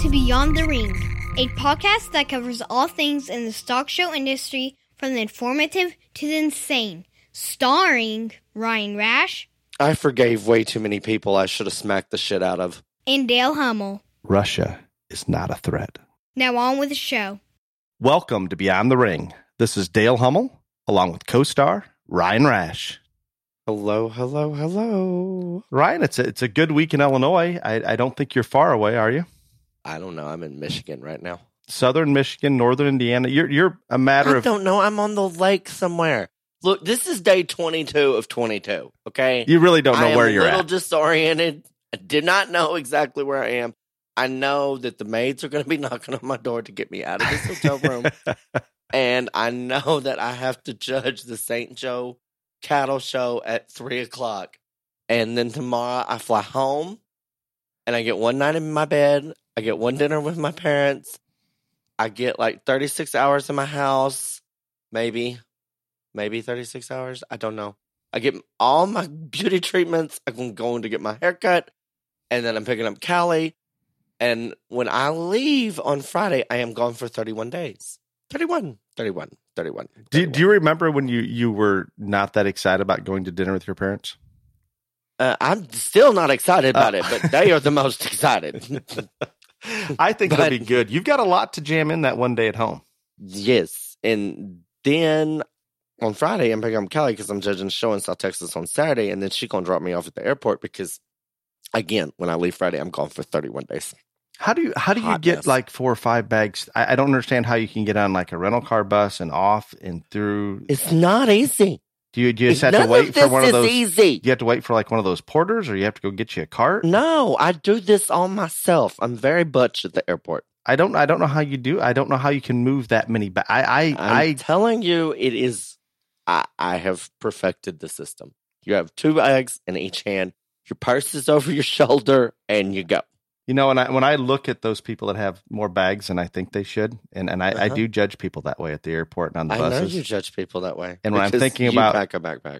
to Beyond the Ring, a podcast that covers all things in the stock show industry, from the informative to the insane, starring Ryan Rash. I forgave way too many people I should have smacked the shit out of. And Dale Hummel. Russia is not a threat. Now on with the show. Welcome to Beyond the Ring. This is Dale Hummel, along with co-star Ryan Rash. Hello, hello, hello. Ryan, it's a good week in Illinois. I don't think you're far away, are you? I don't know. I'm in Michigan right now. Southern Michigan, northern Indiana. You're a matter of... I don't know. I'm on the lake somewhere. Look, this is day 22 of 22, okay? You really don't know where you're at. I'm a little disoriented. I do not know exactly where I am. I know that the maids are going to be knocking on my door to get me out of this hotel room. And I know that I have to judge the St. Joe cattle show at 3 o'clock. And then tomorrow I fly home, and I get one night in my bed. I get one dinner with my parents. I get like 36 hours in my house, maybe 36 hours. I don't know. I get all my beauty treatments. I'm going to get my haircut, and then I'm picking up Callie. And when I leave on Friday, I am gone for 31 days. 31. Do you remember when you were not that excited about going to dinner with your parents? I'm still not excited about it, but they are the most excited. I think that'd be good. You've got a lot to jam in that one day at home. Yes. And then on Friday, I'm picking up Callie because I'm judging a show in South Texas on Saturday. And then she's going to drop me off at the airport because, again, when I leave Friday, I'm gone for 31 days. How do you get like 4 or 5 bags? I don't understand how you can get on like a rental car bus and off and through. It's not easy. Do you just have to wait for one of those? Easy. You have to wait for like one of those porters, or you have to go get you a cart? No, I do this all myself. I'm very butch at the airport. I don't know how you do. I don't know how you can move that many. But I'm telling you, it is. I have perfected the system. You have 2 bags in each hand. Your purse is over your shoulder, and you go. You know, and when I look at those people that have more bags than I think they should, and I do judge people that way at the airport and on the buses. I know you judge people that way. And when I'm thinking about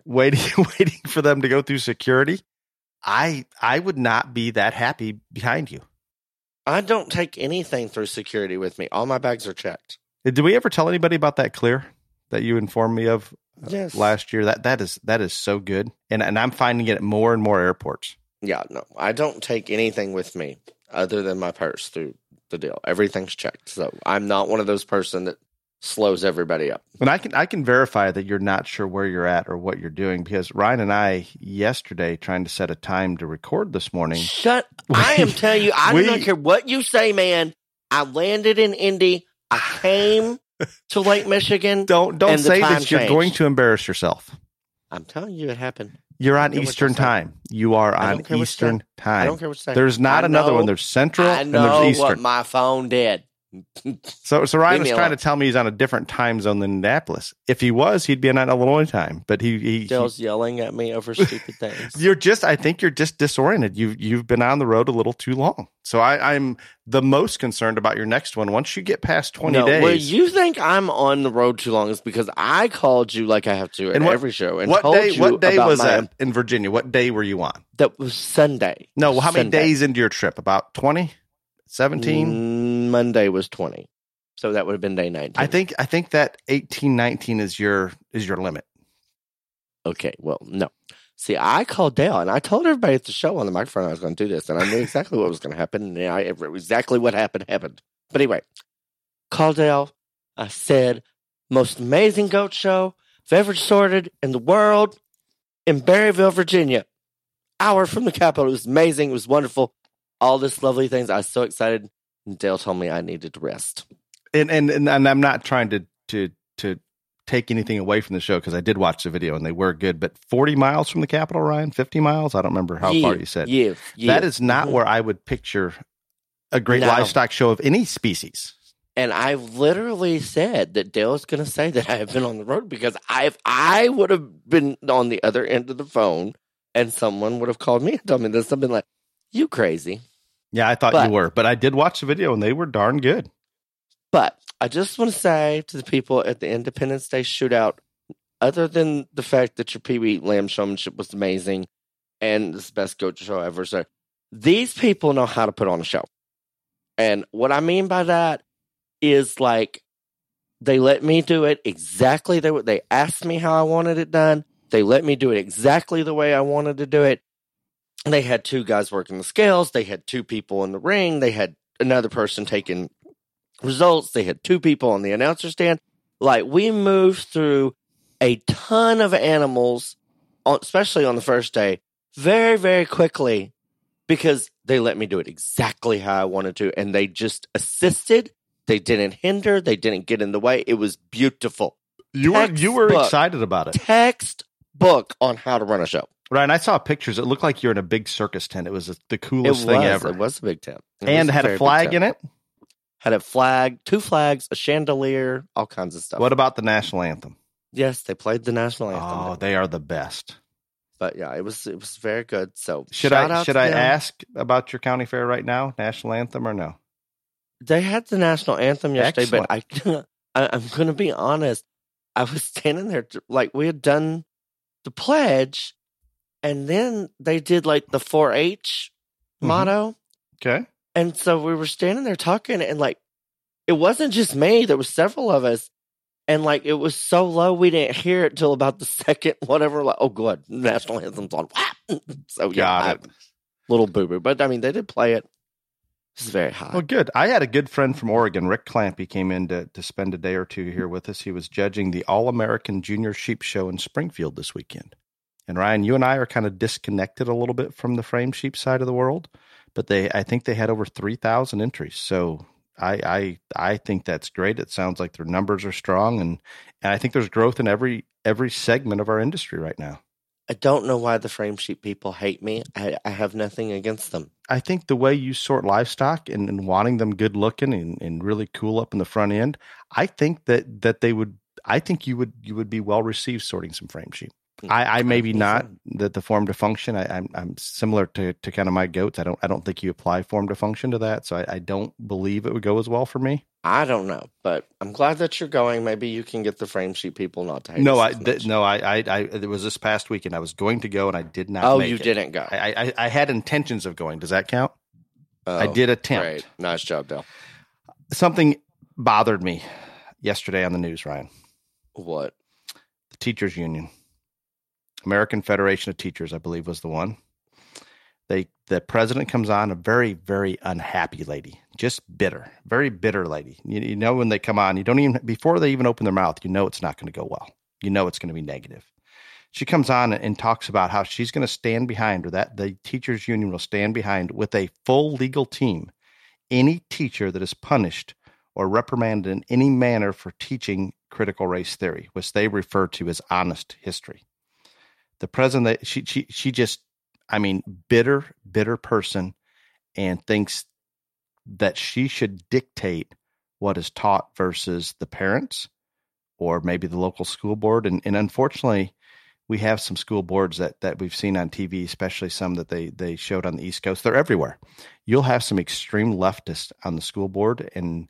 waiting for them to go through security, I would not be that happy behind you. I don't take anything through security with me. All my bags are checked. Did we ever tell anybody about that clear that you informed me of last year? That is so good. And I'm finding it at more and more airports. Yeah, no, I don't take anything with me other than my purse through the deal. Everything's checked. So I'm not one of those person that slows everybody up. And I can verify that you're not sure where you're at or what you're doing, because Ryan and I yesterday trying to set a time to record this morning. I am telling you, I don't care what you say, man. I landed in Indy. I came to Lake Michigan. Don't say that you're going to embarrass yourself. I'm telling you it happened. You're on Eastern time. You are on Eastern time. I don't care what you say. There's not another one. There's Central and there's Eastern. What my phone did. So Ryan was trying to tell me he's on a different time zone than Indianapolis. If he was, he'd be on Illinois time. But he Dale's yelling at me over stupid things. I think you're just disoriented. You've been on the road a little too long. So I'm the most concerned about your next one. Once you get past 20 days. Well, you think I'm on the road too long is because I called you like I have to at every show. And what day was that in Virginia? What day were you on? That was Sunday. No, well, how many days into your trip? About 20? 17? Monday was 20. So that would have been day 19. I think that 18, 19 is your limit. Okay, well, no. See, I called Dale, and I told everybody at the show on the microphone I was going to do this, and I knew exactly what was going to happen, and exactly what happened. But anyway, called Dale. I said, most amazing goat show I've ever sorted in the world in Berryville, Virginia. Hour from the Capitol. It was amazing. It was wonderful. All this lovely things. I was so excited. And Dale told me I needed to rest. And I'm not trying to take anything away from the show, because I did watch the video and they were good, but 40 miles from the Capitol, Ryan, 50 miles. I don't remember how far you said. Yeah. That is not where I would picture a great livestock show of any species. And I literally said that Dale's going to say that I have been on the road, because if I would have been on the other end of the phone and someone would have called me and told me this, I've been like, you crazy. Yeah, I thought you were, but I did watch the video and they were darn good. But I just want to say to the people at the Independence Day shootout, other than the fact that your Pee Wee Lamb showmanship was amazing and it's the best goat show ever, so these people know how to put on a show. And what I mean by that is, like, they let me do it exactly the way they asked me how I wanted it done. They let me do it exactly the way I wanted to do it. And they had two guys working the scales. They had two people in the ring. They had another person taking results. They had two people on the announcer stand. Like, we moved through a ton of animals, especially on the first day, very, very quickly, because they let me do it exactly how I wanted to. And they just assisted. They didn't hinder. They didn't get in the way. It was beautiful. You were excited about it. Textbook on how to run a show. Right, and I saw pictures. It looked like you're in a big circus tent. It was the coolest thing ever. It was a big tent. And had a flag in it? Had a flag, two flags, a chandelier, all kinds of stuff. What about the national anthem? Yes, they played the national anthem. Oh, they are the best. But yeah, it was very good. So should I ask about your county fair right now? National anthem or no? They had the national anthem yesterday, but I'm going to be honest. I was standing there, like, we had done the pledge, and then they did, like, the 4-H motto. Okay. And so we were standing there talking, and, like, it wasn't just me. There was several of us. And, like, it was so low, we didn't hear it till about the second whatever. Like, oh, good. National anthem's on. So, yeah. Little boo-boo. But, I mean, they did play it. It's very hot. Well, good. I had a good friend from Oregon, Rick Clampy, came in to spend a day or two here with us. He was judging the All-American Junior Sheep Show in Springfield this weekend. And Ryan, you and I are kind of disconnected a little bit from the frame sheep side of the world, but I think they had over 3,000 entries. So I think that's great. It sounds like their numbers are strong, and I think there's growth in every segment of our industry right now. I don't know why the frame sheep people hate me. I have nothing against them. I think the way you sort livestock and wanting them good looking and really cool up in the front end, I think that they would. I think you would be well received sorting some frame sheep. I maybe not the form to function. I'm similar to kind of my goats. I don't think you apply form to function to that, so I don't believe it would go as well for me. I don't know, but I'm glad that you're going. Maybe you can get the frame sheet people not to hate. It was this past weekend. I was going to go, and I did not. Didn't go. I had intentions of going. Does that count? Oh, I did attempt. Great. Nice job, Dale. Something bothered me yesterday on the news, Ryan. What? The teachers union, American Federation of Teachers, I believe, was the one. The president comes on, a very, very unhappy lady, just bitter, very bitter lady. You know, when they come on, before they even open their mouth, you know it's not going to go well. You know it's going to be negative. She comes on and talks about how she's going to stand behind, or that the teachers union will stand behind with a full legal team, any teacher that is punished or reprimanded in any manner for teaching critical race theory, which they refer to as honest history. The president, she just, I mean, bitter, bitter person, and thinks that she should dictate what is taught versus the parents or maybe the local school board. And unfortunately, we have some school boards that we've seen on TV, especially some that they showed on the East Coast. They're everywhere. You'll have some extreme leftists on the school board, and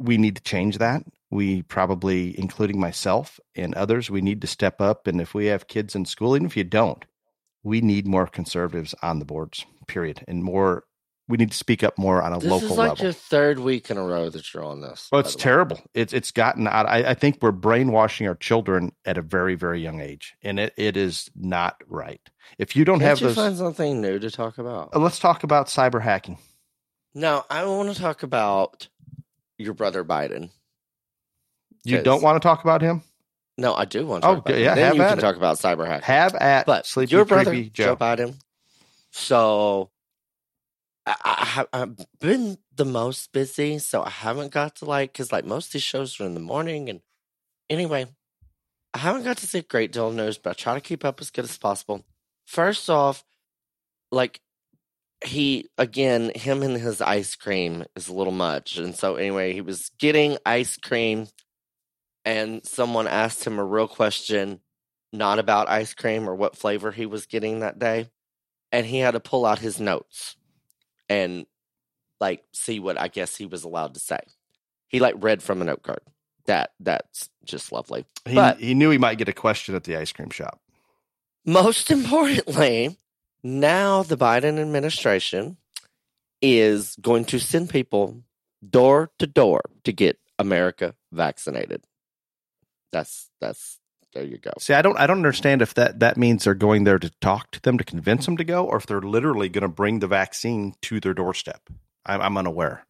we need to change that. We probably, including myself and others, we need to step up. And if we have kids in school, even if you don't, we need more conservatives on the boards, period. And more, we need to speak up more on a local level. This is like your third week in a row that you're on this. Well, it's terrible. It's gotten out. I think we're brainwashing our children at a very, very young age, and it is not right. If you don't have those... Can't you find something new to talk about? Let's talk about cyber hacking. No, I want to talk about your brother Biden. You don't want to talk about him? No, I do want to talk about it. Then you can talk about cyber hacking. Have at but sleepy, your brother, creepy Joe Biden. So I've been the most busy, so I haven't got to, like, because, like, most of these shows are in the morning. And anyway, I haven't got to see a great deal of news, but I try to keep up as good as possible. First off, like, him and his ice cream is a little much. And so anyway, he was getting ice cream. And someone asked him a real question, not about ice cream or what flavor he was getting that day. And he had to pull out his notes and, like, see what I guess he was allowed to say. He, like, read from a note card. That's just lovely. But he knew he might get a question at the ice cream shop. Most importantly, now the Biden administration is going to send people door to door to get America vaccinated. That's there you go. See, I don't understand if that means they're going there to talk to them, to convince them to go, or if they're literally going to bring the vaccine to their doorstep. I'm unaware.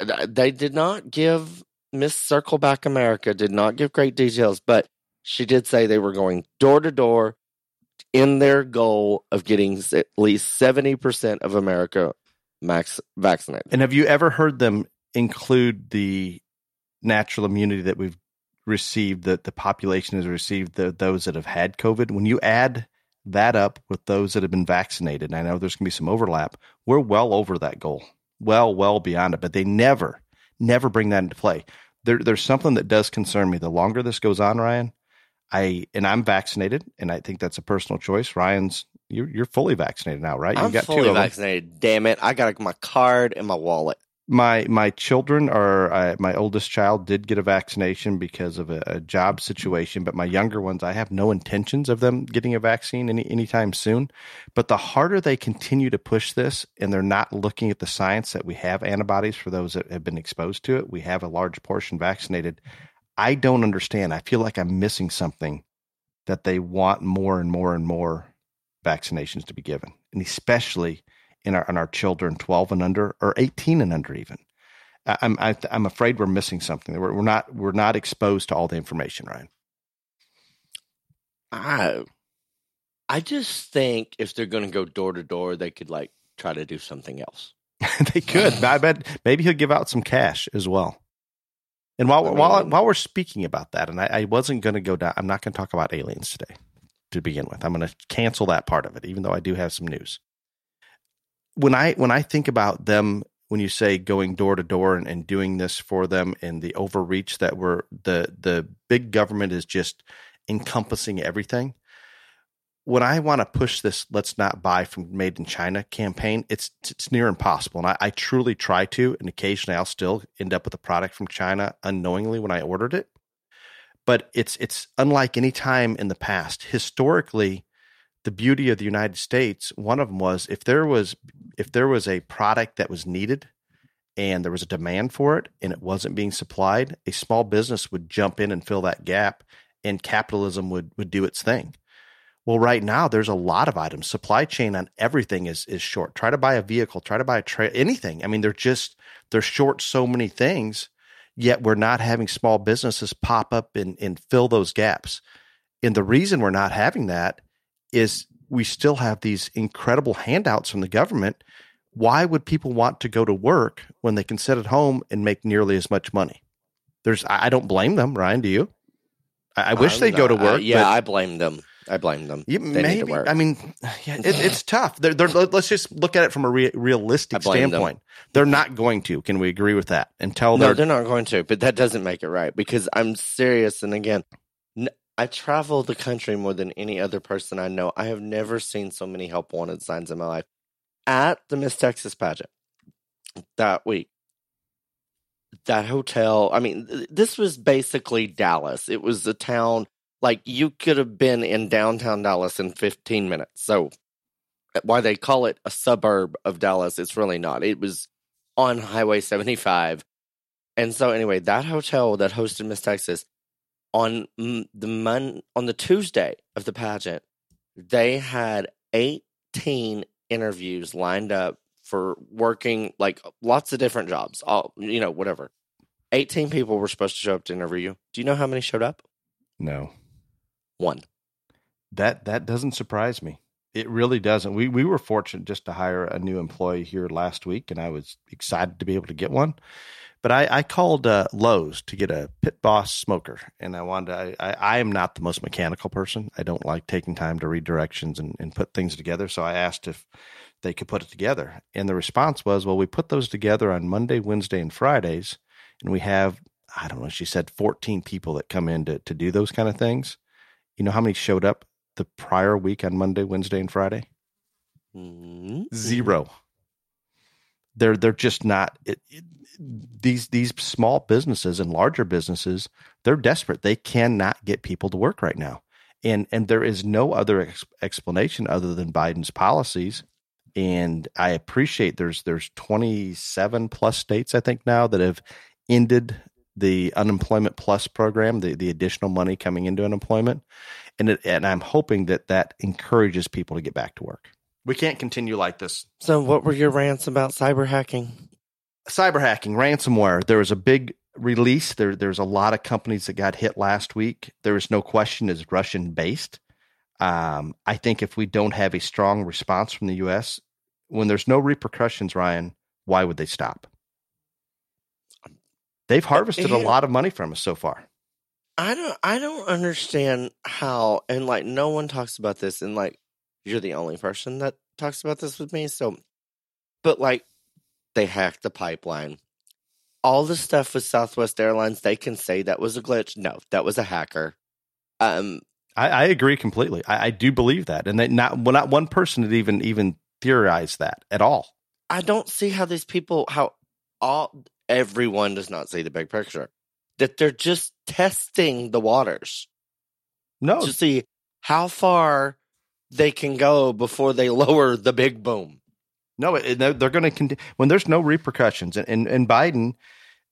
They did not give Miss Circleback America, did not give great details, but she did say they were going door to door in their goal of getting at least 70% of America vaccinated. And have you ever heard them include the natural immunity that we've received, that the population has received, those that have had COVID? When you add that up with those that have been vaccinated, and I know there's going to be some overlap, we're well over that goal, well beyond it, but they never bring that into play. There's something that does concern me. The longer this goes on, Ryan, I'm vaccinated, and I think that's a personal choice. Ryan's, you're fully vaccinated now, right? I'm fully vaccinated. Damn it! I got my card and my wallet. My children are. My oldest child did get a vaccination because of a job situation, but my younger ones, I have no intentions of them getting a vaccine anytime soon. But the harder they continue to push this, and they're not looking at the science that we have antibodies for those that have been exposed to it. We have a large portion vaccinated. I don't understand. I feel like I'm missing something, that they want more and more and more vaccinations to be given, and especially in our children 12 and under, or 18 and under even. I'm afraid we're missing something. We're not exposed to all the information, Ryan. I just think if they're going to go door to door, they could try to do something else. They could. I bet maybe he'll give out some cash as well. And while we're speaking about that, and I wasn't going to go down, I'm not going to talk about aliens today to begin with. I'm going to cancel that part of it, even though I do have some news. When I think about them, when you say going door to door and doing this for them, and the overreach that the big government is just encompassing everything. When I want to push this "let's not buy from made in China" campaign, it's near impossible. And I truly try to, and occasionally I'll still end up with a product from China unknowingly when I ordered it. But it's unlike any time in the past. Historically, the beauty of the United States, one of them was if there was a product that was needed and there was a demand for it and it wasn't being supplied, a small business would jump in and fill that gap, and capitalism would do its thing. Well, right now there's a lot of items. Supply chain on everything is short. Try to buy a vehicle, try to buy anything. I mean, they're short so many things, yet we're not having small businesses pop up and fill those gaps. And the reason we're not having that is we still have these incredible handouts from the government. Why would people want to go to work when they can sit at home and make nearly as much money? I don't blame them, Ryan, do you? I wish they'd go to work. Yeah, I blame them. They need to work. I mean, yeah, it's tough. Let's just look at it from a realistic standpoint. They're not going to. Can we agree with that? No, they're not going to, but that doesn't make it right, because I'm serious. And again, I travel the country more than any other person I know. I have never seen so many help wanted signs in my life. At the Miss Texas pageant that week, that hotel, I mean, this was basically Dallas. It was a town, you could have been in downtown Dallas in 15 minutes. So why they call it a suburb of Dallas, it's really not. It was on Highway 75. And so anyway, that hotel that hosted Miss Texas, on the Tuesday of the pageant, they had 18 interviews lined up for working lots of different jobs. All, whatever. 18 people were supposed to show up to interview. Do you know how many showed up? No, one. That doesn't surprise me. It really doesn't. We were fortunate just to hire a new employee here last week, and I was excited to be able to get one. But I called Lowe's to get a Pit Boss smoker, and I wanted to, I am not the most mechanical person. I don't like taking time to read directions and put things together. So I asked if they could put it together. And the response was, well, we put those together on Monday, Wednesday, and Fridays, and we have, I don't know, she said 14 people that come in to do those kind of things. You know how many showed up the prior week on Monday, Wednesday, and Friday? Mm-hmm. Zero. They're just not these small businesses and larger businesses. They're desperate. They cannot get people to work right now, and there is no other explanation other than Biden's policies And I appreciate there's 27 plus states, I think, now that have ended the unemployment plus program, the additional money coming into unemployment. And I'm hoping that encourages people to get back to work. We can't continue like this. So what were your rants about cyber hacking? Cyber hacking, ransomware. There was a big release. There's a lot of companies that got hit last week. There is no question it's Russian-based. I think if we don't have a strong response from the U.S., when there's no repercussions, Ryan, why would they stop? They've harvested a lot of money from us so far. I don't understand how, and like no one talks about this, and like you're the only person that talks about this with me. So, but like they hacked the pipeline. All the stuff with Southwest Airlines, they can say that was a glitch. No, that was a hacker. I agree completely. I do believe that, and that not one person had even theorized that at all. I don't see how these people, everyone does not see the big picture, that they're just testing the waters. No, to see how far they can go before they lower the big boom. No, they're going to continue when there's no repercussions. And Biden,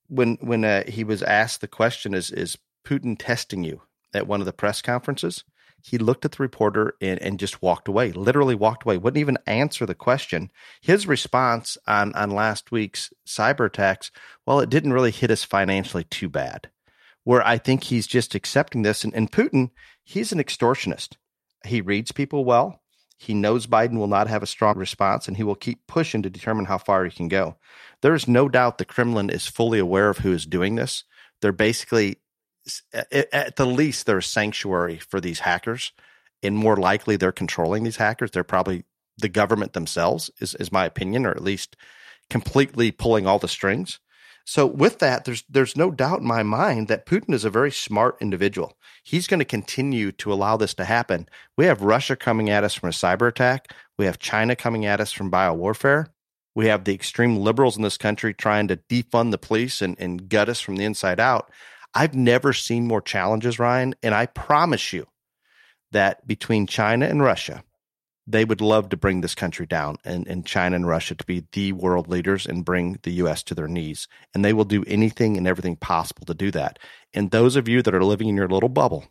when he was asked the question, is Putin testing you? At one of the press conferences, he looked at the reporter and just walked away, literally walked away, wouldn't even answer the question. His response on last week's cyber attacks, well, it didn't really hit us financially too bad, where I think he's just accepting this. And Putin, he's an extortionist. He reads people well. He knows Biden will not have a strong response, and he will keep pushing to determine how far he can go. There is no doubt the Kremlin is fully aware of who is doing this. They're basically... at the least, they're a sanctuary for these hackers, and more likely they're controlling these hackers. They're probably the government themselves, is my opinion, or at least completely pulling all the strings. So with that, there's no doubt in my mind that Putin is a very smart individual. He's going to continue to allow this to happen. We have Russia coming at us from a cyber attack. We have China coming at us from biowarfare. We have the extreme liberals in this country trying to defund the police and gut us from the inside out. I've never seen more challenges, Ryan, and I promise you that between China and Russia, they would love to bring this country down and China and Russia to be the world leaders and bring the U.S. to their knees. And they will do anything and everything possible to do that. And those of you that are living in your little bubble,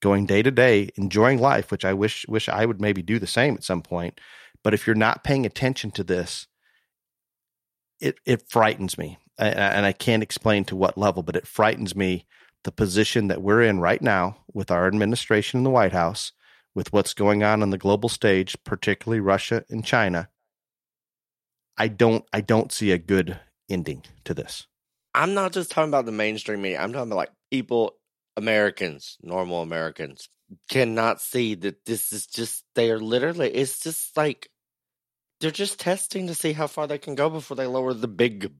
going day to day, enjoying life, which I wish I would maybe do the same at some point, but if you're not paying attention to this, it frightens me. And I can't explain to what level, but it frightens me, the position that we're in right now with our administration in the White House, with what's going on the global stage, particularly Russia and China. I don't see a good ending to this. I'm not just talking about the mainstream media. I'm talking about like people, Americans, normal Americans, cannot see that this is just, they are literally, it's just like, they're just testing to see how far they can go before they lower the big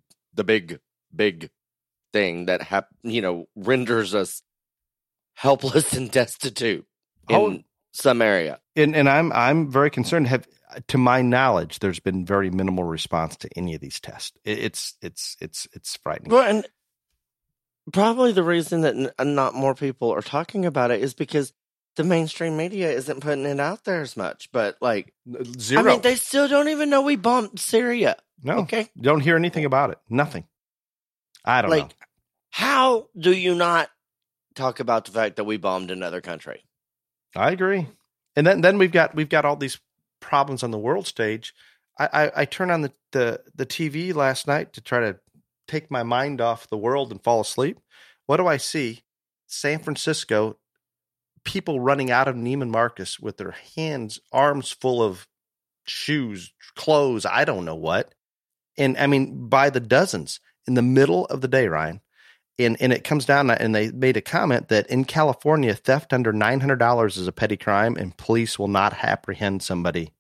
thing that renders us helpless and destitute in some area. And I'm very concerned. To my knowledge, there's been very minimal response to any of these tests. It's frightening. Well, and probably the reason that not more people are talking about it is because the mainstream media isn't putting it out there as much. But like zero, I mean, they still don't even know we bombed Syria. No, okay. Don't hear anything about it. Nothing. I don't know. How do you not talk about the fact that we bombed another country? I agree. And then we've got all these problems on the world stage. I turned on the TV last night to try to take my mind off the world and fall asleep. What do I see? San Francisco, people running out of Neiman Marcus with their arms full of shoes, clothes, I don't know what. And I mean, by the dozens in the middle of the day, Ryan. And it comes down, and they made a comment that in California, theft under $900 is a petty crime, and police will not apprehend somebody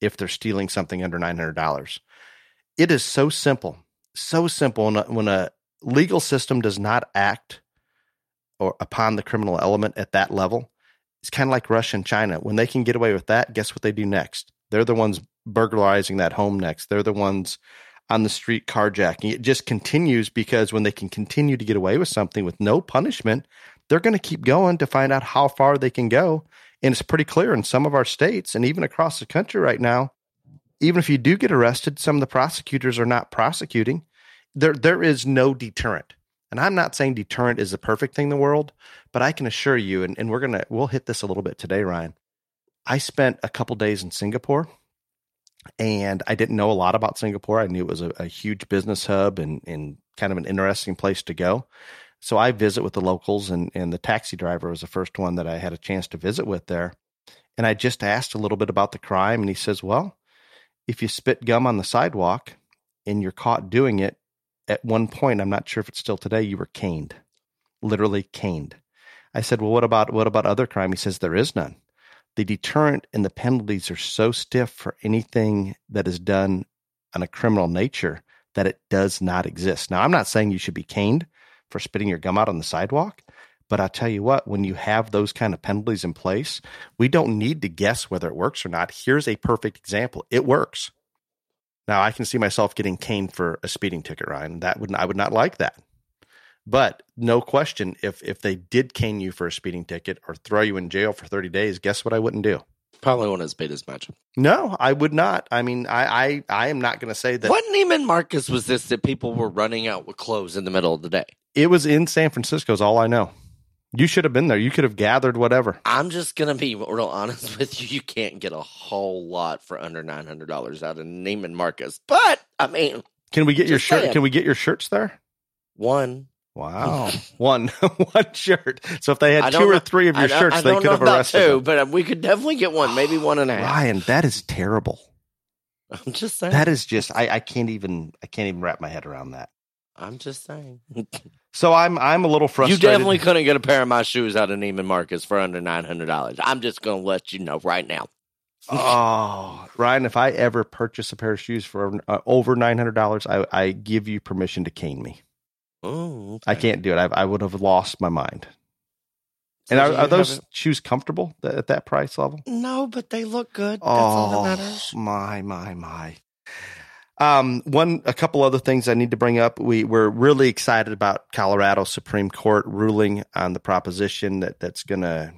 if they're stealing something under $900. It is so simple, so simple. When a legal system does not act or upon the criminal element at that level, it's kind of like Russia and China. When they can get away with that, guess what they do next? They're the ones burglarizing that home next. They're the ones on the street carjacking. It just continues, because when they can continue to get away with something with no punishment, they're going to keep going to find out how far they can go. And it's pretty clear in some of our states and even across the country right now, even if you do get arrested, some of the prosecutors are not prosecuting. There is no deterrent. And I'm not saying deterrent is the perfect thing in the world, but I can assure you, and we'll hit this a little bit today, Ryan. I spent a couple days in Singapore, and I didn't know a lot about Singapore. I knew it was a huge business hub and kind of an interesting place to go. So I visit with the locals, and the taxi driver was the first one that I had a chance to visit with there. And I just asked a little bit about the crime, and he says, well, if you spit gum on the sidewalk and you're caught doing it, at one point, I'm not sure if it's still today, you were caned, literally caned. I said, well, what about other crime? He says, there is none. The deterrent and the penalties are so stiff for anything that is done on a criminal nature that it does not exist. Now, I'm not saying you should be caned for spitting your gum out on the sidewalk, but I'll tell you what, when you have those kind of penalties in place, we don't need to guess whether it works or not. Here's a perfect example. It works. Now, I can see myself getting caned for a speeding ticket, Ryan. I would not like that. But no question, if they did cane you for a speeding ticket or throw you in jail for 30 days, guess what I wouldn't do? Probably wouldn't speed as much. No, I would not. I mean, I am not going to say that. What Neiman Marcus was this that people were running out with clothes in the middle of the day? It was in San Francisco is all I know. You should have been there. You could have gathered whatever. I'm just going to be real honest with you. You can't get a whole lot for under $900 out of Neiman Marcus. But, I mean. Can we get your shirt? Saying. Can we get your shirts there? One. Wow. One shirt. So if they had two or three of your shirts, they could have arrested you. I don't know about two, but we could definitely get one, maybe one and a half. Ryan, that is terrible. I'm just saying. That is just, I can't even wrap my head around that. I'm just saying. So I'm a little frustrated. You definitely couldn't get a pair of my shoes out of Neiman Marcus for under $900. I'm just going to let you know right now. Oh, Ryan, if I ever purchase a pair of shoes for over $900, I give you permission to cane me. Oh, okay. I can't do it. I would have lost my mind. And are those shoes comfortable at that price level? No, but they look good. That's all that matters. My. A couple other things I need to bring up. We're really excited about Colorado Supreme Court ruling on the proposition that's gonna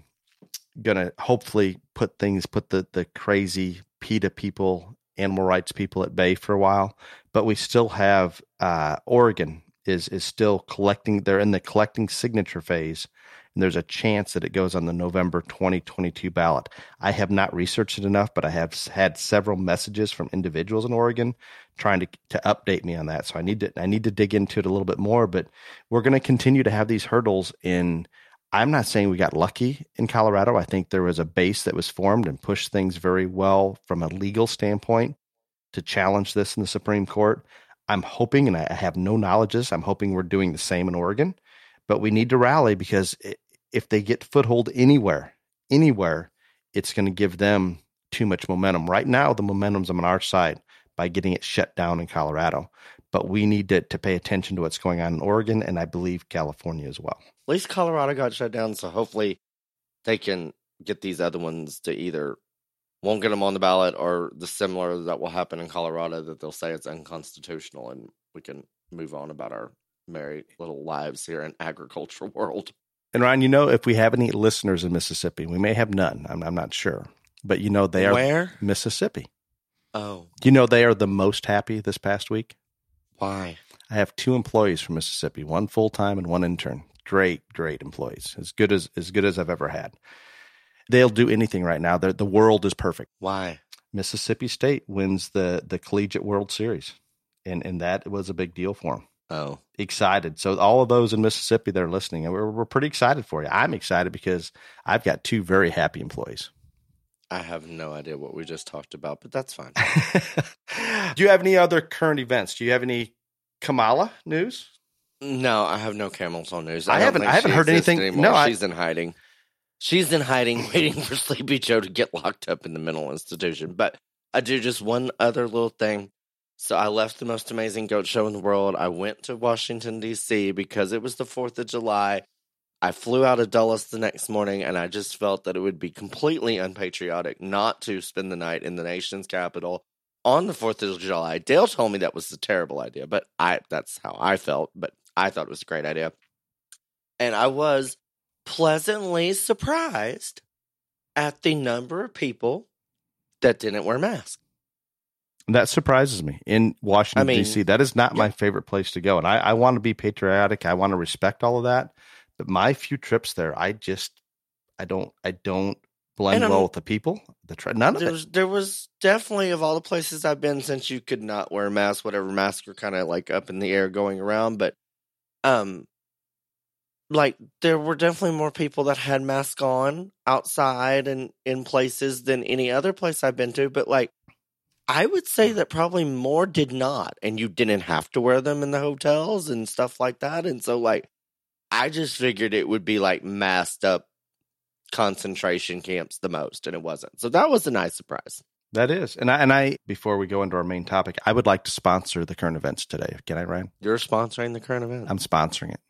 hopefully put the crazy PETA people, animal rights people at bay for a while. But we still have Oregon is still collecting. They're in the collecting signature phase, and there's a chance that it goes on the November 2022 ballot. I have not researched it enough, but I have had several messages from individuals in Oregon trying to update me on that. So I need to dig into it a little bit more. But we're going to continue to have these hurdles. I'm not saying we got lucky in Colorado. I think there was a base that was formed and pushed things very well from a legal standpoint to challenge this in the Supreme Court. I'm hoping, and I have no knowledge of this, I'm hoping we're doing the same in Oregon, but we need to rally because if they get foothold anywhere, it's going to give them too much momentum. Right now, the momentum's on our side by getting it shut down in Colorado, but we need to pay attention to what's going on in Oregon, and I believe California as well. At least Colorado got shut down, so hopefully they can get these other ones to either won't get them on the ballot, or the similar that will happen in Colorado that they'll say it's unconstitutional, and we can move on about our merry little lives here in agricultural world. And Ryan, you know, if we have any listeners in Mississippi, we may have none. I'm not sure, but you know they are Mississippi. Oh, you know they are the most happy this past week. Why? I have two employees from Mississippi, one full time and one intern. Great employees, as good as I've ever had. They'll do anything right now. The world is perfect. Why? Mississippi State wins the Collegiate World Series, and that was a big deal for them. Oh. Excited. So all of those in Mississippi that are listening, and we're pretty excited for you. I'm excited because I've got two very happy employees. I have no idea what we just talked about, but that's fine. Do you have any other current events? Do you have any Kamala news? No, I have no Camels on news. I haven't heard anything. Anymore. No, she's in hiding. She's in hiding, waiting for Sleepy Joe to get locked up in the mental institution. But I do just one other little thing. So I left the most amazing goat show in the world. I went to Washington, D.C. because it was the 4th of July. I flew out of Dulles the next morning, and I just felt that it would be completely unpatriotic not to spend the night in the nation's capital on the 4th of July. Dale told me that was a terrible idea, but that's how I felt. But I thought it was a great idea. And I was pleasantly surprised at the number of people that didn't wear masks. That surprises me. In Washington, D.C., that is not my favorite place to go. And I want to be patriotic. I want to respect all of that. But my few trips there, I don't blend well with the people. There was definitely, of all the places I've been, since you could not wear masks, whatever masks were kind of like up in the air going around. But like there were definitely more people that had masks on outside and in places than any other place I've been to. But like, I would say that probably more did not, and you didn't have to wear them in the hotels and stuff like that. And so, like, I just figured it would be like masked up concentration camps the most, and it wasn't. So that was a nice surprise. That is. And I before we go into our main topic, I would like to sponsor the current events today. Can I, Ryan? You're sponsoring the current event. I'm sponsoring it.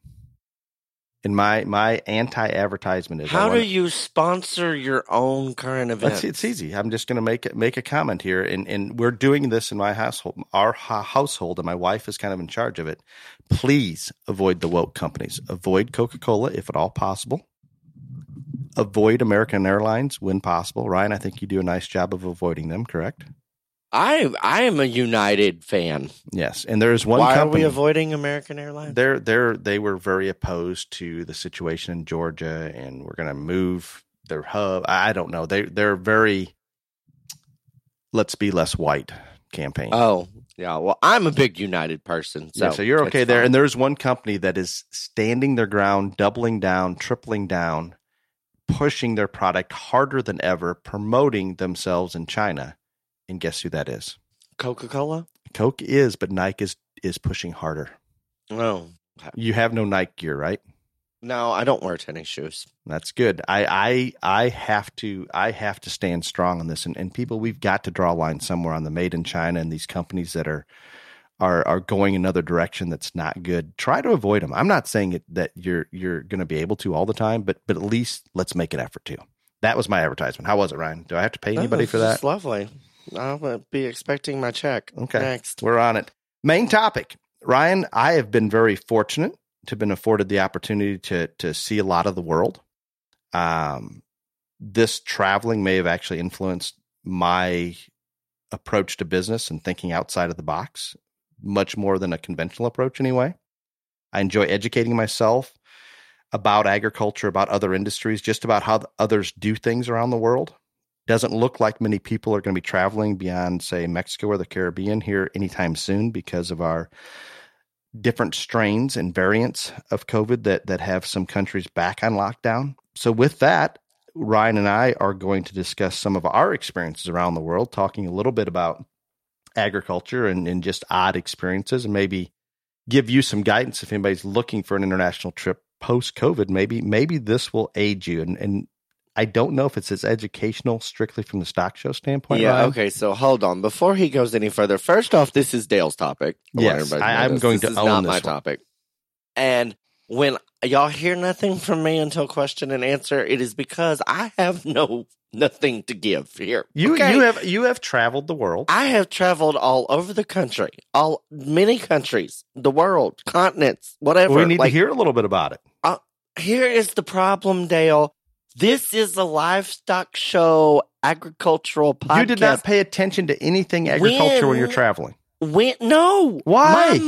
And my anti-advertisement is how do you sponsor your own current event? It's easy. I'm just going to make a comment here. And we're doing this in my household, our household, and my wife is kind of in charge of it. Please avoid the woke companies. Avoid Coca-Cola if at all possible. Avoid American Airlines when possible. Ryan, I think you do a nice job of avoiding them, correct? I am a United fan. Yes, and there is one company. Why are we avoiding American Airlines? They were very opposed to the situation in Georgia, and we're going to move their hub. I don't know. They're very let's be less white campaign. Oh, yeah. Well, I'm a big United person. So, yeah, so you're okay there. Fine. And there's one company that is standing their ground, doubling down, tripling down, pushing their product harder than ever, promoting themselves in China. And guess who that is? Coca-Cola? Coke is, but Nike is pushing harder. Oh. You have no Nike gear, right? No, I don't wear tennis shoes. That's good. I have to stand strong on this. And people, we've got to draw a line somewhere on the made in China and these companies that are going another direction that's not good. Try to avoid them. I'm not saying that you're going to be able to all the time, but at least let's make an effort to. That was my advertisement. How was it, Ryan? Do I have to pay anybody for that? That's lovely. I'll be expecting my check. Okay. Next. We're on it. Main topic. Ryan, I have been very fortunate to have been afforded the opportunity to see a lot of the world. This traveling may have actually influenced my approach to business and thinking outside of the box, much more than a conventional approach anyway. I enjoy educating myself about agriculture, about other industries, just about how others do things around the world. Doesn't look like many people are going to be traveling beyond, say, Mexico or the Caribbean here anytime soon because of our different strains and variants of COVID that have some countries back on lockdown. So with that, Ryan and I are going to discuss some of our experiences around the world, talking a little bit about agriculture and just odd experiences, and maybe give you some guidance if anybody's looking for an international trip post-COVID. Maybe this will aid you, and I don't know if it's as educational strictly from the stock show standpoint. Yeah, Ryan. Okay, so hold on. Before he goes any further, first off, this is Dale's topic. Yes, I'm going to own this. This is not my topic. And when y'all hear nothing from me until question and answer, it is because I have nothing to give here. You have traveled the world. I have traveled all over the country, many countries, the world, continents, whatever. We need to hear a little bit about it. Here is the problem, Dale. This is a livestock show, agricultural podcast. You did not pay attention to anything agriculture when you're traveling. No. Why?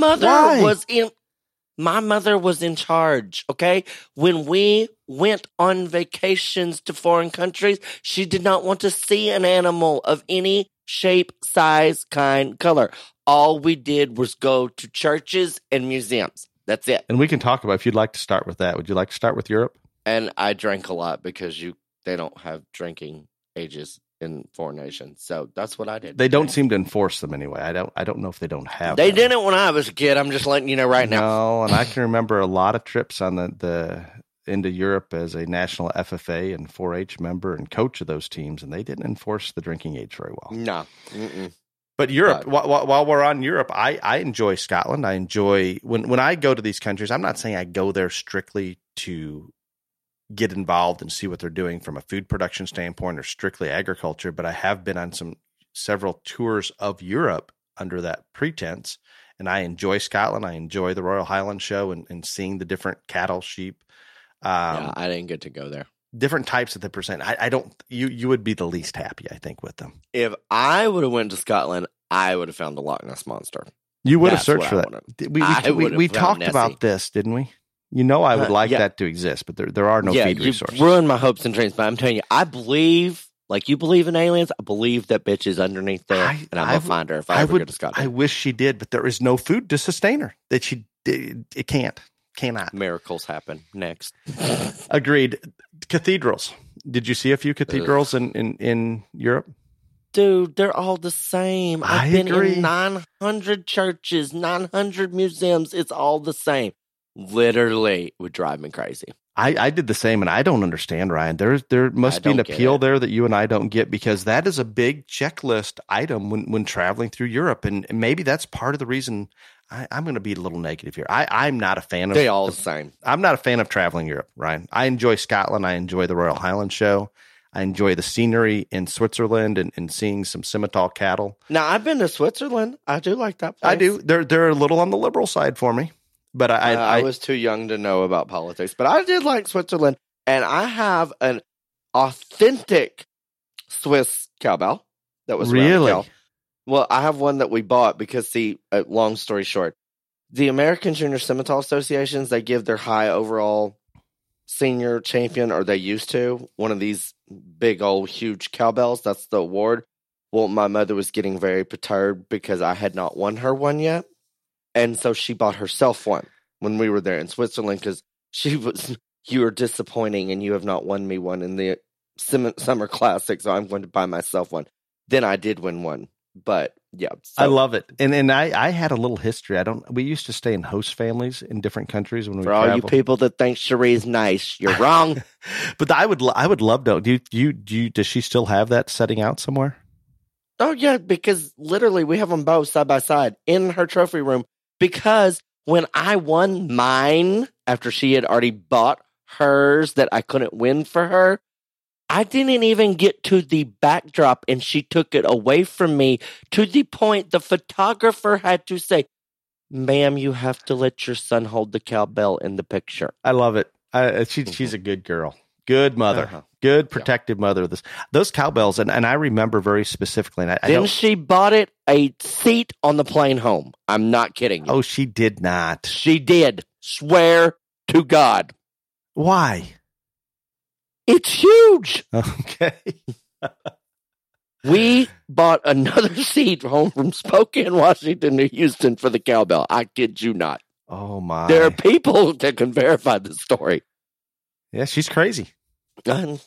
My mother was in charge, okay? When we went on vacations to foreign countries, she did not want to see an animal of any shape, size, kind, color. All we did was go to churches and museums. That's it. And we can talk about, if you'd like to start with that, would you like to start with Europe? And I drank a lot because they don't have drinking ages in foreign nations, so that's what I did. They don't seem to enforce them anyway. I don't know if they don't have. They didn't when I was a kid. I'm just letting you know right now. No, and I can remember a lot of trips on the into Europe as a national FFA and 4-H member and coach of those teams, and they didn't enforce the drinking age very well. No. Mm-mm. But Europe, while we're on Europe, I enjoy Scotland. I enjoy when I go to these countries. I'm not saying I go there strictly to get involved and see what they're doing from a food production standpoint or strictly agriculture. But I have been on several tours of Europe under that pretense. And I enjoy Scotland. I enjoy the Royal Highland Show and seeing the different cattle, sheep. I didn't get to go there. different types of the percent. I don't. You would be the least happy, I think, with them. If I would have went to Scotland, I would have found the Loch Ness monster. You would have searched for that. We talked about this, didn't we? You know, I would like that to exist, but there are no feed resources. You ruined my hopes and dreams, but I'm telling you, I believe, like you believe in aliens, I believe that bitch is underneath there, and I'm going to find her if I ever go to Scotland. I wish she did, but there is no food to sustain her. That she it cannot. Miracles happen. Next. Agreed. Cathedrals. Did you see a few cathedrals in Europe? Dude, they're all the same. I've been in 900 churches, 900 museums. It's all the same. Literally would drive me crazy. I did the same, and I don't understand, Ryan. There must be an appeal there that you and I don't get, because that is a big checklist item when traveling through Europe, and maybe that's part of the reason I'm going to be a little negative here. I'm not a fan of they all the same. I'm not a fan of traveling Europe, Ryan. I enjoy Scotland. I enjoy the Royal Highland Show. I enjoy the scenery in Switzerland and seeing some Simmental cattle. Now, I've been to Switzerland. I do like that place. I do. They're a little on the liberal side for me. But I was too young to know about politics. But I did like Switzerland. And I have an authentic Swiss cowbell that was really cow. Well, I have one that we bought because, see, long story short, the American Junior Simmental Associations, they give their high overall senior champion, or they used to, one of these big old huge cowbells. That's the award. Well, my mother was getting very perturbed because I had not won her one yet, and so she bought herself one when we were there in Switzerland, because she was, you are disappointing and you have not won me one in the summer classic, so I'm going to buy myself one. Then I did win one, but yeah, so. I love it. And I had a little history. We used to stay in host families in different countries when we traveled. For all you people that think Cherie's nice, you're wrong. But I would love to. Does she still have that setting out somewhere? Oh yeah, because literally we have them both side by side in her trophy room. Because when I won mine, after she had already bought hers that I couldn't win for her, I didn't even get to the backdrop, and she took it away from me to the point the photographer had to say, "Ma'am, you have to let your son hold the cowbell in the picture." I love it. She's a good girl. Good mother. Uh-huh. Good protective mother of this. Those cowbells, and I remember very specifically. And then she bought it a seat on the plane home. I'm not kidding you. Oh, she did not. She did. Swear to God. Why? It's huge. Okay. We bought another seat home from Spokane, Washington to Houston for the cowbell. I kid you not. Oh, my. There are people that can verify the story. Yeah, she's crazy. And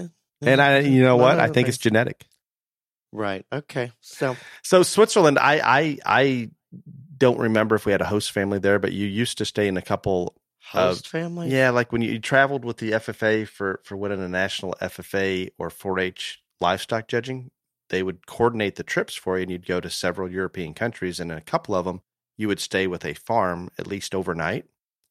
you know what? I think it's genetic. Right. Okay. So Switzerland, I don't remember if we had a host family there, but you used to stay in a couple host families? Yeah, like when you traveled with the FFA for winning a national FFA or 4-H livestock judging, they would coordinate the trips for you, and you'd go to several European countries, and in a couple of them, you would stay with a farm at least overnight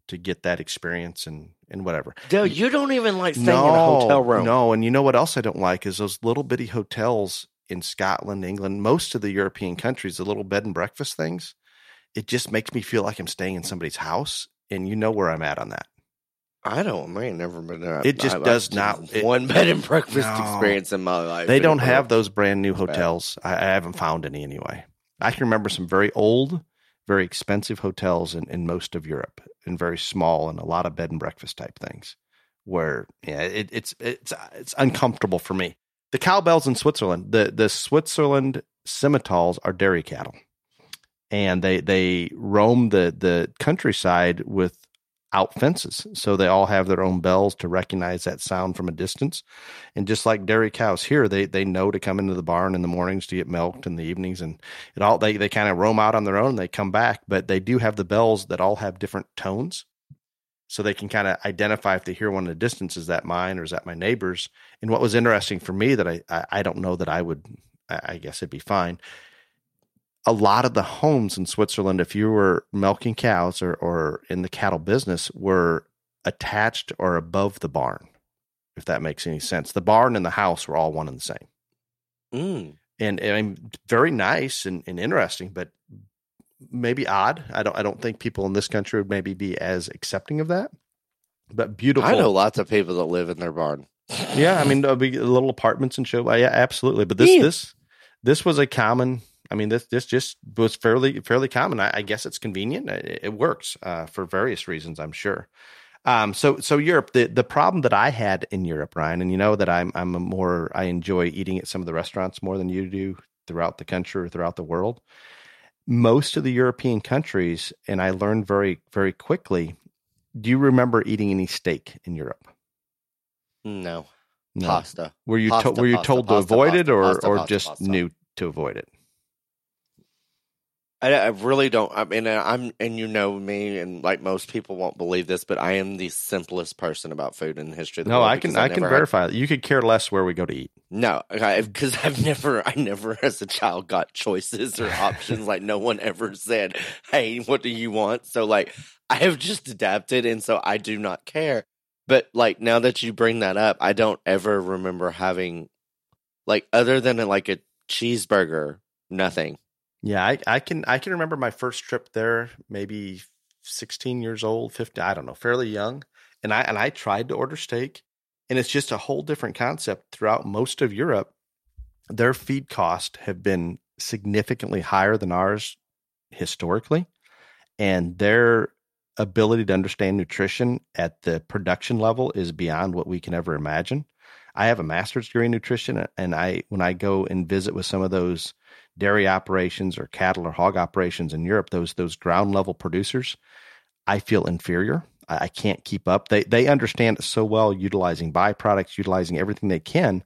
to get that experience and whatever. Dale, you don't even like staying in a hotel room. No, and you know what else I don't like is those little bitty hotels in Scotland, England, most of the European countries, the little bed and breakfast things. It just makes me feel like I'm staying in somebody's house, and you know where I'm at on that. I don't. I ain't never been there. It just does not. One bed and breakfast experience in my life. They don't have those brand new hotels. I haven't found any anyway. I can remember some very old, very expensive hotels in most of Europe, and very small, and a lot of bed and breakfast type things where it's uncomfortable for me. The cowbells in Switzerland, the Switzerland Simmentals are dairy cattle, and they roam the countryside without fences. So they all have their own bells to recognize that sound from a distance. And just like dairy cows here, they know to come into the barn in the mornings to get milked, in the evenings, and it all, they kind of roam out on their own and they come back, but they do have the bells that all have different tones. So they can kind of identify if they hear one in the distance, is that mine or is that my neighbor's? And what was interesting for me that I don't know that I would, I guess it'd be fine. A lot of the homes in Switzerland, if you were milking cows or in the cattle business, were attached or above the barn, if that makes any sense. The barn and the house were all one and the same. Mm. And very nice and interesting, but maybe odd. I don't think people in this country would maybe be as accepting of that, but beautiful. I know lots of people that live in their barn. Yeah, I mean, little apartments and shit. Yeah, absolutely. But this was a common. I mean, this just was fairly common. I guess it's convenient. It works for various reasons, I'm sure. So Europe, the problem that I had in Europe, Ryan, and you know that I enjoy eating at some of the restaurants more than you do throughout the country or throughout the world. Most of the European countries, and I learned very, very quickly. Do you remember eating any steak in Europe? No. Pasta. Were you told to avoid it, or just knew to avoid it? I really don't. I mean, and you know me, and like most people won't believe this, but I am the simplest person about food in the history of the world. I can verify that. You could care less where we go to eat. No, because I never as a child got choices or options. Like no one ever said, "Hey, what do you want?" So like I have just adapted, and so I do not care. But like now that you bring that up, I don't ever remember having like other than like a cheeseburger, nothing. Yeah, I can remember my first trip there, maybe 16 years old, 15, I don't know, fairly young. And I tried to order steak, and it's just a whole different concept throughout most of Europe. Their feed costs have been significantly higher than ours historically, and their ability to understand nutrition at the production level is beyond what we can ever imagine. I have a master's degree in nutrition, and when I go and visit with some of those dairy operations or cattle or hog operations in Europe, those ground level producers, I feel inferior. I can't keep up. They understand it so well, utilizing byproducts, utilizing everything they can,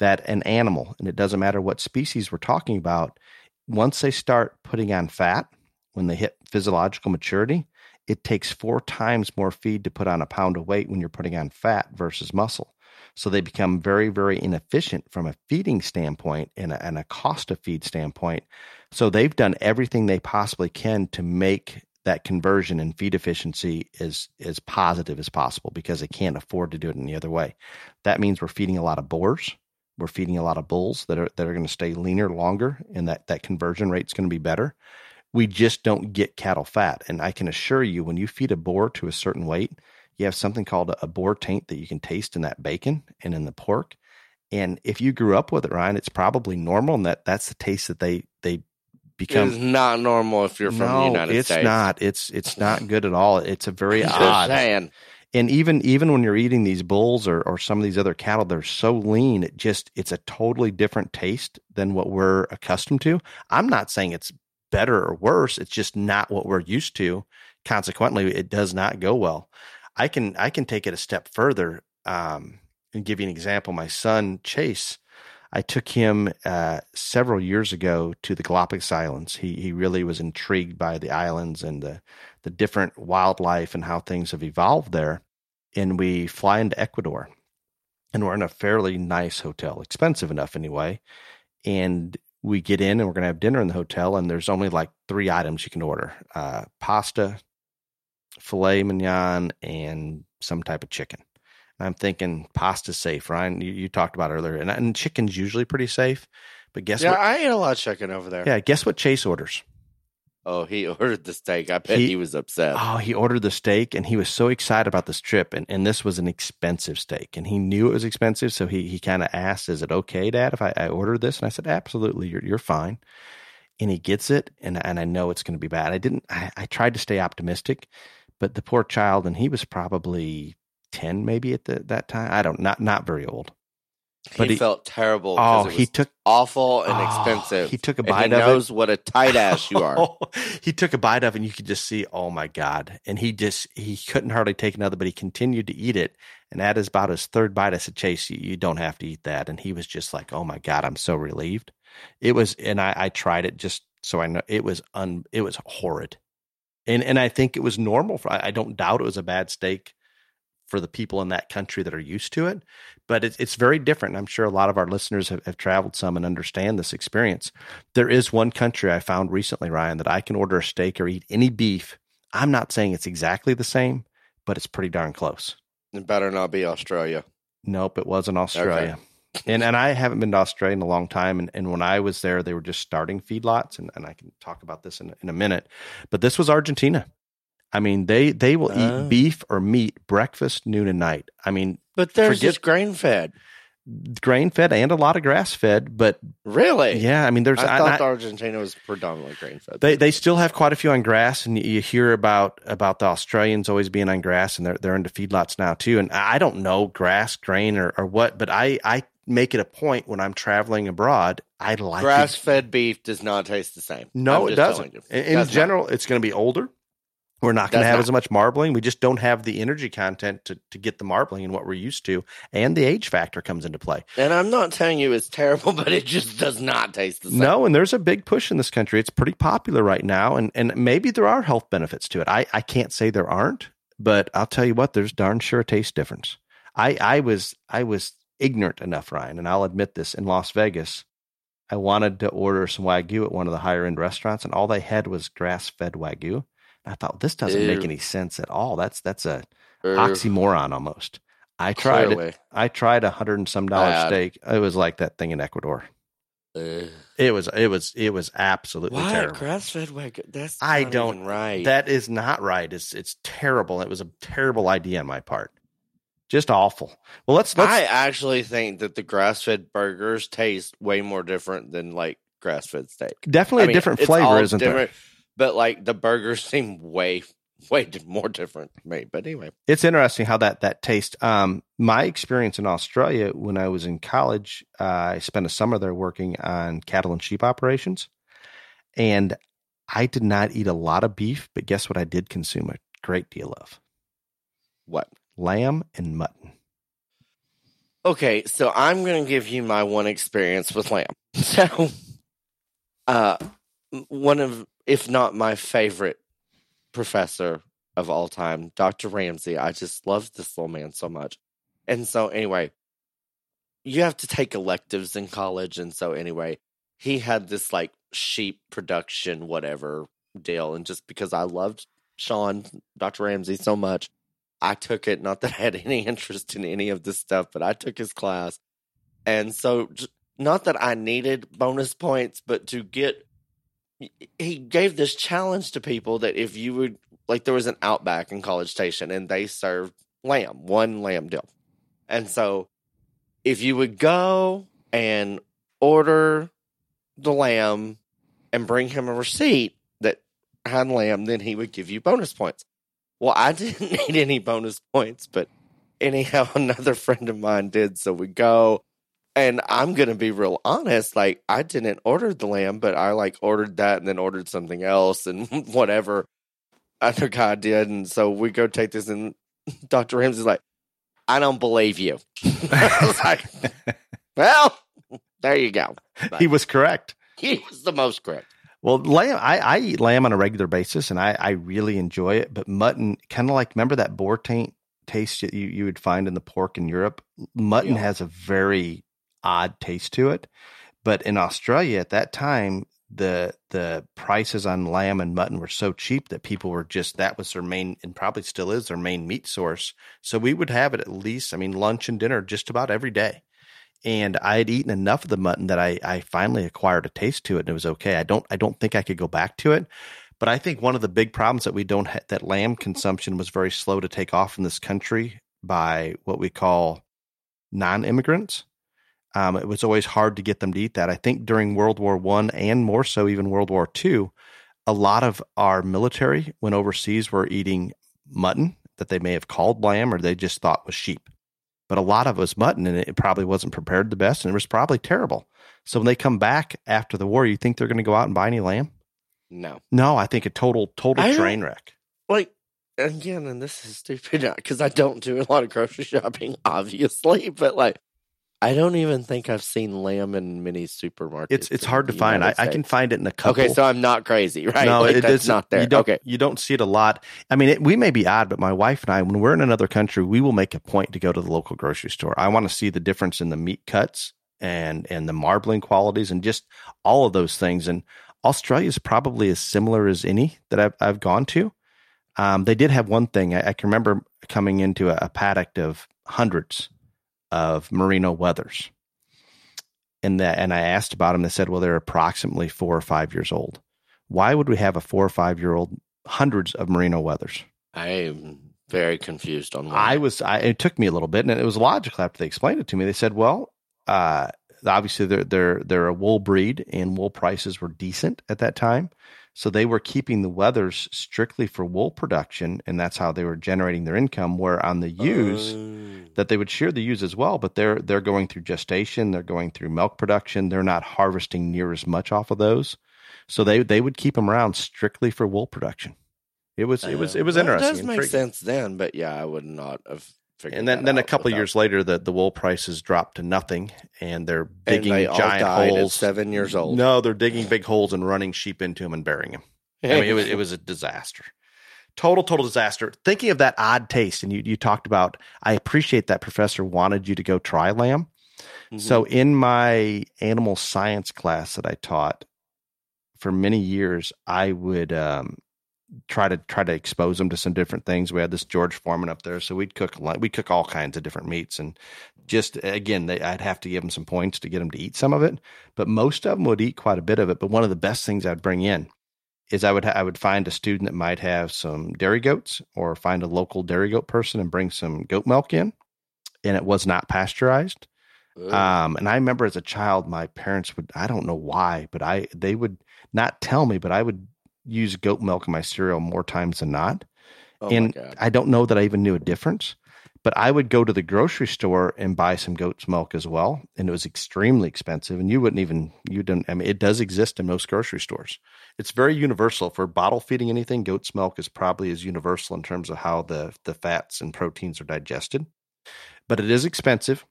that an animal, and it doesn't matter what species we're talking about, once they start putting on fat, when they hit physiological maturity, it takes 4 times more feed to put on a pound of weight when you're putting on fat versus muscle. So they become very, very inefficient from a feeding standpoint and a cost of feed standpoint. So they've done everything they possibly can to make that conversion in feed efficiency as positive as possible, because they can't afford to do it any other way. That means we're feeding a lot of boars. We're feeding a lot of bulls that are going to stay leaner longer, and that conversion rate's going to be better. We just don't get cattle fat. And I can assure you, when you feed a boar to a certain weight, you have something called a boar taint that you can taste in that bacon and in the pork. And if you grew up with it, Ryan, it's probably normal, and that's the taste that they become. It's not normal if you're from the United States. No, it's not. It's not good at all. It's a very odd. And even when you're eating these bulls or some of these other cattle, they're so lean, it's a totally different taste than what we're accustomed to. I'm not saying it's better or worse. It's just not what we're used to. Consequently, it does not go well. I can take it a step further and give you an example. My son, Chase, I took him several years ago to the Galapagos Islands. He really was intrigued by the islands and the different wildlife and how things have evolved there. And we fly into Ecuador, and we're in a fairly nice hotel, expensive enough anyway. And we get in, and we're going to have dinner in the hotel, and there's only like 3 items you can order. Pasta, filet mignon, and some type of chicken. And I'm thinking pasta's safe, Ryan. You talked about it earlier, and chicken's usually pretty safe. But guess what? Yeah, I ate a lot of chicken over there. Yeah, guess what Chase orders? Oh, he ordered the steak. I bet he was upset. Oh, he ordered the steak, and he was so excited about this trip, and this was an expensive steak, and he knew it was expensive, so he kind of asked, "Is it okay, Dad, if I order this?" And I said, "Absolutely, you're fine." And he gets it, and I know it's going to be bad. I tried to stay optimistic. But the poor child, and he was probably 10 maybe at that time. I don't, not very old. But he felt terrible because it was awful and expensive. He took a bite of it. He knows what a tight ass you are. He took a bite of it, and you could just see, oh my God. And he couldn't hardly take another, but he continued to eat it. And that is about his 3rd bite. I said, "Chase, you don't have to eat that." And he was just like, oh my God, I'm so relieved. It was, and I tried it just so I know, it was horrid. And I think it was normal. I don't doubt it was a bad steak for the people in that country that are used to it, but it's very different. I'm sure a lot of our listeners have traveled some and understand this experience. There is one country I found recently, Ryan, that I can order a steak or eat any beef. I'm not saying it's exactly the same, but it's pretty darn close. It better not be Australia. Nope, it wasn't Australia. Okay. And I haven't been to Australia in a long time. And when I was there, they were just starting feedlots. And I can talk about this in a minute. But this was Argentina. I mean, they will eat beef or meat breakfast, noon, and night. I mean, But there's just grain-fed. Grain-fed and a lot of grass-fed, but... Really? Yeah, I mean, there's... I thought Argentina was predominantly grain-fed. They still have quite a few on grass, and you hear about the Australians always being on grass, and they're into feedlots now, too. And I don't know grass, grain, or what, but I make it a point when I'm traveling abroad, I like grass-fed beef does not taste the same. No, it doesn't. In general, it's going to be older. We're not going to have as much marbling. We just don't have the energy content to get the marbling and what we're used to. And the age factor comes into play. And I'm not telling you it's terrible, but it just does not taste the same. No, and there's a big push in this country. It's pretty popular right now. And maybe there are health benefits to it. I can't say there aren't, but I'll tell you what, there's darn sure a taste difference. I was ignorant enough, Ryan, and I'll admit this, in Las Vegas, I wanted to order some Wagyu at one of the higher-end restaurants, and all they had was grass-fed Wagyu. I thought, this doesn't make any sense at all. That's a oxymoron almost. I tried $100 and some steak. It was like that thing in Ecuador. It was absolutely terrible. Grass fed Wagyu? That's not even right. That is not right. It's terrible. It was a terrible idea on my part. Just awful. Well, I actually think that the grass fed burgers taste way more different than like grass fed steak. Definitely a different flavor, isn't there? But, like, the burgers seem way more different to me. But anyway. It's interesting how that tastes. My experience in Australia, when I was in college, I spent a summer there working on cattle and sheep operations. And I did not eat a lot of beef, but guess what I did consume a great deal of? What? Lamb and mutton. Okay, so I'm going to give you my one experience with lamb. So, one of... if not my favorite professor of all time, Dr. Ramsey. I just love this little man so much. And so anyway, you have to take electives in college. And so anyway, he had this like sheep production, whatever deal. And just because I loved Dr. Ramsey so much, I took it. Not that I had any interest in any of this stuff, but I took his class. And so not that I needed bonus points, but to get... he gave this challenge to people that if you would, like, there was an Outback in College Station and they served lamb, one lamb deal. And so if you would go and order the lamb and bring him a receipt that had lamb, then he would give you bonus points. Well, I didn't need any bonus points, but anyhow, another friend of mine did. So we go. And I'm going to be real honest, like, I didn't order the lamb, but I, like, ordered that and then ordered something else and whatever other guy did. And so we go take this, and Dr. Ramsey's like, I don't believe you. I was like, well, there you go. But he was correct. He was the most correct. Well, lamb, I eat lamb on a regular basis, and I really enjoy it. But mutton, kind of like, remember that boar taste that you would find in the pork in Europe? Mutton has a very... odd taste to it. But in Australia at that time, the prices on lamb and mutton were so cheap that people were just, that was their main, and probably still is their main meat source. So we would have it at least, I mean, lunch and dinner just about every day. And I had eaten enough of the mutton that I finally acquired a taste to it, and it was okay. I don't think I could go back to it. But I think one of the big problems that we don't have, that lamb consumption was very slow to take off in this country by what we call non-immigrants. It was always hard to get them to eat that. I think during World War I and more so even World War II, a lot of our military when overseas were eating mutton that they may have called lamb or they just thought was sheep. But a lot of it was mutton, and it probably wasn't prepared the best, and it was probably terrible. So when they come back after the war, you think they're going to go out and buy any lamb? No. No, I think a total train wreck. Like, again, and this is stupid because I don't do a lot of grocery shopping, obviously, but like, I don't even think I've seen lamb in many supermarkets. It's hard to find. I can find it in a couple. Okay, so I'm not crazy, right? No, like, it's not there. You don't see it a lot. I mean, we may be odd, but my wife and I, when we're in another country, we will make a point to go to the local grocery store. I want to see the difference in the meat cuts and the marbling qualities and just all of those things. And Australia is probably as similar as any that I've gone to. They did have one thing. I can remember coming into a paddock of hundreds of merino wethers, and I asked about them. They said, well, they're approximately 4 or 5 years old. Why would we have a 4 or 5 year old hundreds of merino wethers? I very confused on that. It took me a little bit, and it was logical after they explained it to me. They said, well, obviously they're a wool breed, and wool prices were decent at that time. So they were keeping the wethers strictly for wool production, and that's how they were generating their income. Where on the ewes, that they would shear the ewes as well, but they're going through gestation, they're going through milk production, they're not harvesting near as much off of those. So they would keep them around strictly for wool production. It was interesting. It does make sense then, but yeah, I would not have figured. And then a couple of years later, the wool prices dropped to nothing, and they're digging giant holes. 7 years old. No, they're digging big holes and running sheep into them and burying them. I mean, it was a disaster. Total disaster. Thinking of that odd taste, and you talked about. I appreciate that professor wanted you to go try lamb. Mm-hmm. So in my animal science class that I taught for many years, I would. Try to expose them to some different things. We had this George Foreman up there, so we'd cook all kinds of different meats, and just again, I'd have to give them some points to get them to eat some of it, but most of them would eat quite a bit of it. But one of the best things I'd bring in is I would find a student that might have some dairy goats, or find a local dairy goat person and bring some goat milk in, and it was not pasteurized. And I remember as a child, my parents would, I don't know why, but they would not tell me, but I would use goat milk in my cereal more times than not. And I don't know that I even knew a difference, but I would go to the grocery store and buy some goat's milk as well. And it was extremely expensive, and it does exist in most grocery stores. It's very universal for bottle feeding anything. Goat's milk is probably as universal in terms of how the fats and proteins are digested, but it is expensive.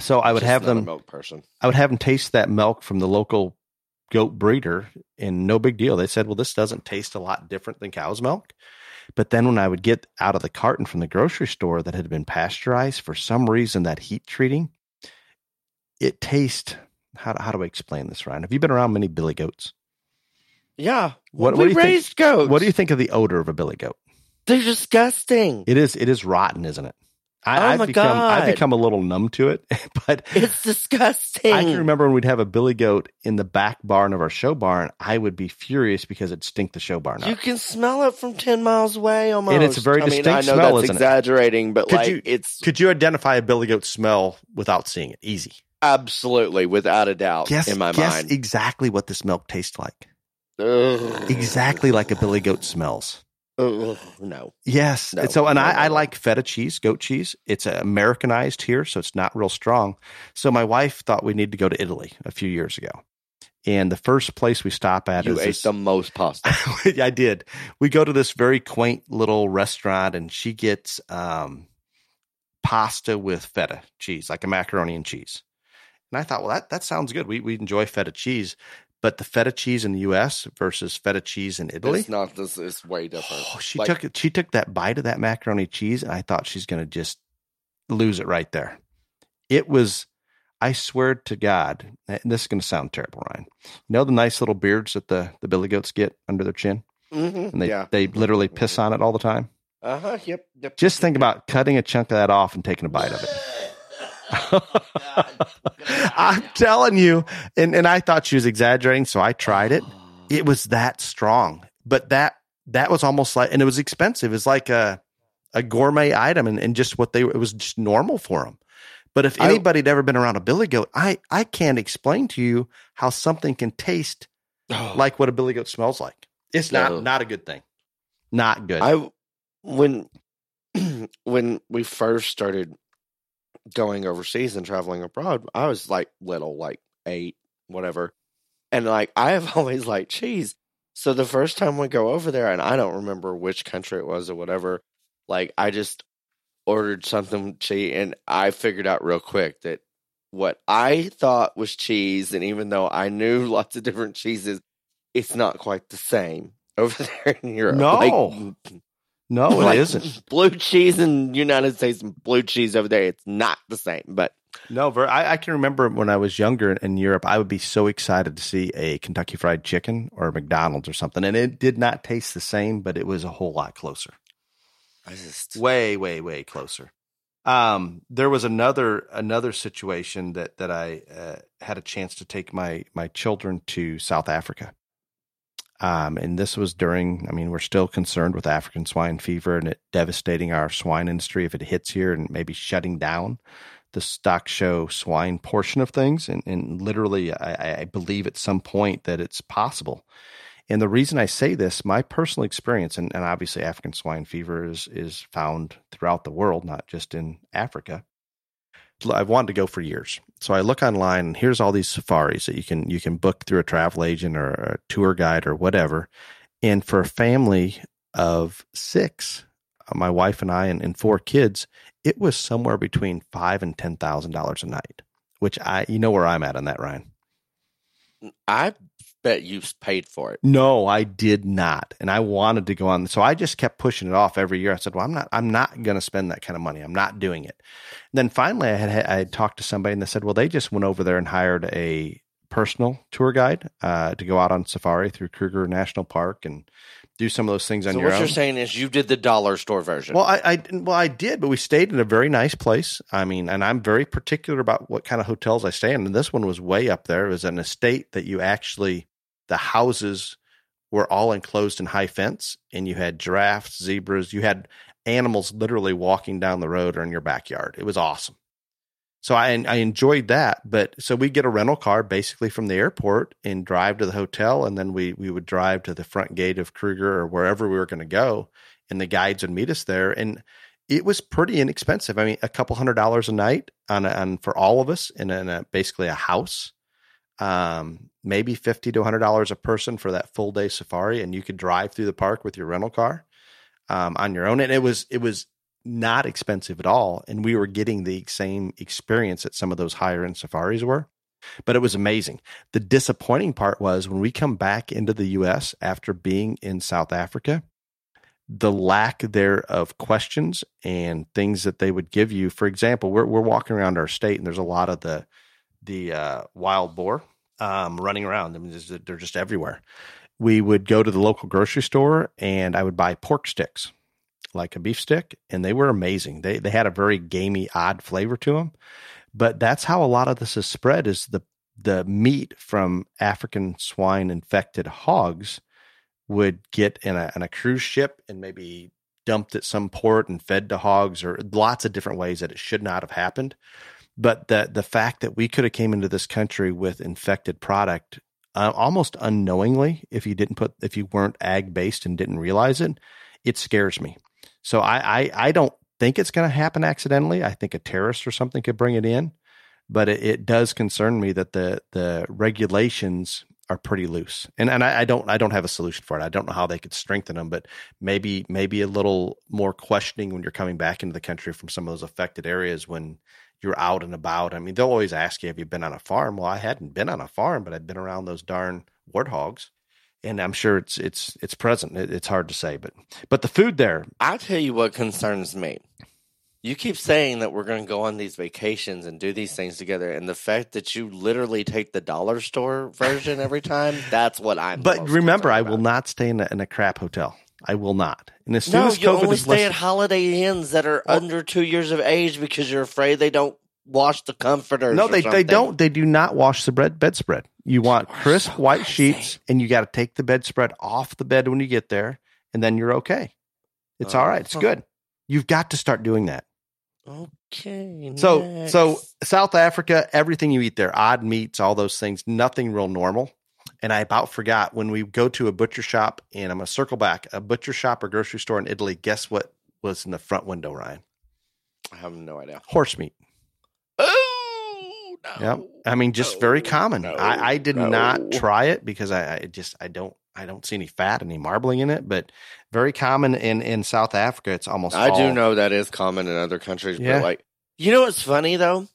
So I would have them, milk person. I would have them taste that milk from the local goat breeder, and no big deal. They said, well, this doesn't taste a lot different than cow's milk. But then when I would get out of the carton from the grocery store that had been pasteurized, for some reason, that heat treating, it tastes, how do I explain this, Ryan? Have you been around many billy goats? Yeah. Goats. What do you think of the odor of a billy goat? They're disgusting. It is rotten, isn't it? I've become a little numb to it, but it's disgusting. I can remember when we'd have a billy goat in the back barn of our show barn, I would be furious because it'd stink the show barn up. You can smell it from 10 miles away almost. And it's a very distinct smell, isn't it? I know that's exaggerating, but could you identify a billy goat smell without seeing it? Easy. Absolutely, without a doubt, in my mind. Guess exactly what this milk tastes like. Ugh. Exactly like a billy goat smells. Oh, no. Yes. No, so, and no, I like feta cheese, goat cheese. It's Americanized here, so it's not real strong. So my wife thought we need to go to Italy a few years ago. And the first place we stop at the most pasta. I did. We go to this very quaint little restaurant, and she gets pasta with feta cheese, like a macaroni and cheese. And I thought, well, that sounds good. We enjoy feta cheese. But the feta cheese in the U.S. versus feta cheese in Italy, it's not. This is way different. Oh, she took that bite of that macaroni cheese, and I thought she's going to just lose it right there. It was. I swear to God, and this is going to sound terrible, Ryan. You know the nice little beards that the billy goats get under their chin, and they literally piss on it all the time. Yep. Just think about cutting a chunk of that off and taking a bite of it. I'm telling you, and I thought she was exaggerating, so I tried it. It was that strong, but that was almost like, and it was expensive. It's like a gourmet item, and just what it was just normal for them. But if anybody had ever been around a billy goat, I can't explain to you how something can taste like what a billy goat smells like. It's not a good thing. Not good. When we first started going overseas and traveling abroad, I was like little, like 8, whatever. And like, I have always liked cheese. So the first time we go over there, and I don't remember which country it was or whatever, like I just ordered something cheese, and I figured out real quick that what I thought was cheese, and even though I knew lots of different cheeses, it's not quite the same over there in Europe. No. Like, no, it isn't. Blue cheese in the United States and blue cheese over there, it's not the same. But no, I can remember when I was younger in Europe, I would be so excited to see a Kentucky Fried Chicken or a McDonald's or something. And it did not taste the same, but it was a whole lot closer. Way, way, way closer. There was another situation that I had a chance to take my children to South Africa. And this was during, I mean, we're still concerned with African swine fever and it devastating our swine industry if it hits here and maybe shutting down the stock show swine portion of things. And literally, I believe at some point that it's possible. And the reason I say this, my personal experience, and obviously African swine fever is found throughout the world, not just in Africa. I've wanted to go for years. So I look online and here's all these safaris that you can book through a travel agent or a tour guide or whatever. And for a family of 6, my wife and I and 4 kids, it was somewhere between $5,000 and $10,000 a night, which you know where I'm at on that, Ryan. I bet you paid for it. No, I did not. And I wanted to go on. So I just kept pushing it off every year. I said, well, I'm not going to spend that kind of money. I'm not doing it. And then finally I had talked to somebody and they said, well, they just went over there and hired a personal tour guide to go out on safari through Kruger National Park and do some of those things on your own. So what you're saying is you did the dollar store version. Well, I did, but we stayed in a very nice place. I mean, and I'm very particular about what kind of hotels I stay in. And this one was way up there. It was an estate that you actually, the houses were all enclosed in high fence and you had giraffes, zebras, you had animals literally walking down the road or in your backyard. It was awesome. So I enjoyed that, but so we get a rental car basically from the airport and drive to the hotel, and then we would drive to the front gate of Kruger or wherever we were going to go, and the guides would meet us there, and it was pretty inexpensive. I mean, a couple $100 a night on for all of us in basically a house, maybe $50 to $100 a person for that full day safari, and you could drive through the park with your rental car on your own, and it was not expensive at all. And we were getting the same experience that some of those higher end safaris were, but it was amazing. The disappointing part was when we come back into the US after being in South Africa, the lack there of questions and things that they would give you. For example, we're walking around our state and there's a lot of the wild boar running around. I mean, they're just everywhere. We would go to the local grocery store and I would buy pork sticks, like a beef stick, and they were amazing. They had a very gamey, odd flavor to them, but that's how a lot of this is spread, is the meat from African swine infected hogs would get in a cruise ship and maybe dumped at some port and fed to hogs, or lots of different ways that it should not have happened. But the fact that we could have came into this country with infected product almost unknowingly, if you weren't ag based and didn't realize it, it scares me. So I don't think it's going to happen accidentally. I think a terrorist or something could bring it in, but it does concern me that the regulations are pretty loose. And I don't have a solution for it. I don't know how they could strengthen them, but maybe a little more questioning when you're coming back into the country from some of those affected areas when you're out and about. I mean, they'll always ask you, have you been on a farm? Well, I hadn't been on a farm, but I'd been around those darn warthogs. And I'm sure it's present. It's hard to say, but the food there. I'll tell you what concerns me. You keep saying that we're going to go on these vacations and do these things together, and the fact that you literally take the dollar store version every time—that's what I'm. But remember, I will not stay in a crap hotel. I will not. And as soon as you only stay at Holiday Inns that are under 2 years of age because you're afraid they don't wash the comforters. No, they don't. They do not wash the bedspread. You want crisp white sheets, and you got to take the bedspread off the bed when you get there, and then you're okay. It's all right. It's good. You've got to start doing that. Okay. So South Africa, everything you eat there, odd meats, all those things, nothing real normal. And I about forgot, when we go to a butcher shop, and I'm going to circle back, a butcher shop or grocery store in Italy, guess what was in the front window, Ryan? I have no idea. Horse meat. Yeah, I mean, just very common. I did not try it because I don't see any fat, any marbling in it, but very common in South Africa. It's almost all. Do know that is common in other countries, yeah. But you know what's funny though?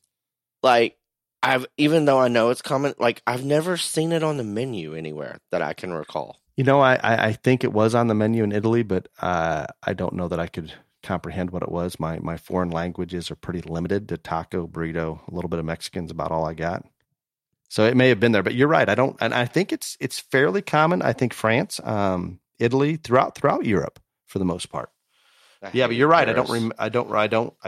Even though I know it's common, I've never seen it on the menu anywhere that I can recall. You know, I think it was on the menu in Italy, but I don't know that I could comprehend what it was. My foreign languages are pretty limited to taco, burrito, a little bit of Mexican's about all I got. So it may have been there, but you're right. I don't, and I think it's fairly common. I think France, Italy, throughout Europe for the most part. Yeah, but you're right. Paris. I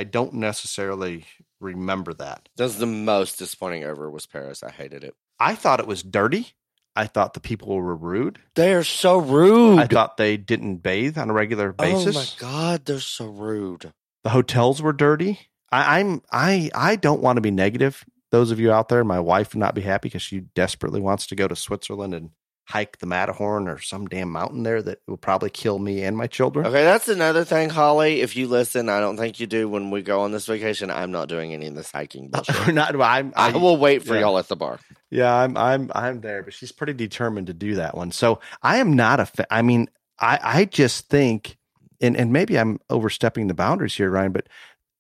don't necessarily remember that. That was the most disappointing ever was Paris. I hated it. I thought it was dirty. I thought the people were rude. They are so rude. I thought they didn't bathe on a regular basis. Oh my God, they're so rude. The hotels were dirty. I don't want to be negative. Those of you out there, my wife would not be happy because she desperately wants to go to Switzerland and hike the Matterhorn or some damn mountain there that will probably kill me and my children. Okay, that's another thing, Holly. If you listen, I don't think you do. When we go on this vacation, I'm not doing any of this hiking bullshit. I will wait for y'all at the bar. Yeah, I'm there, but she's pretty determined to do that one. So I am not a fan. I mean, I just think, and maybe I'm overstepping the boundaries here, Ryan, but.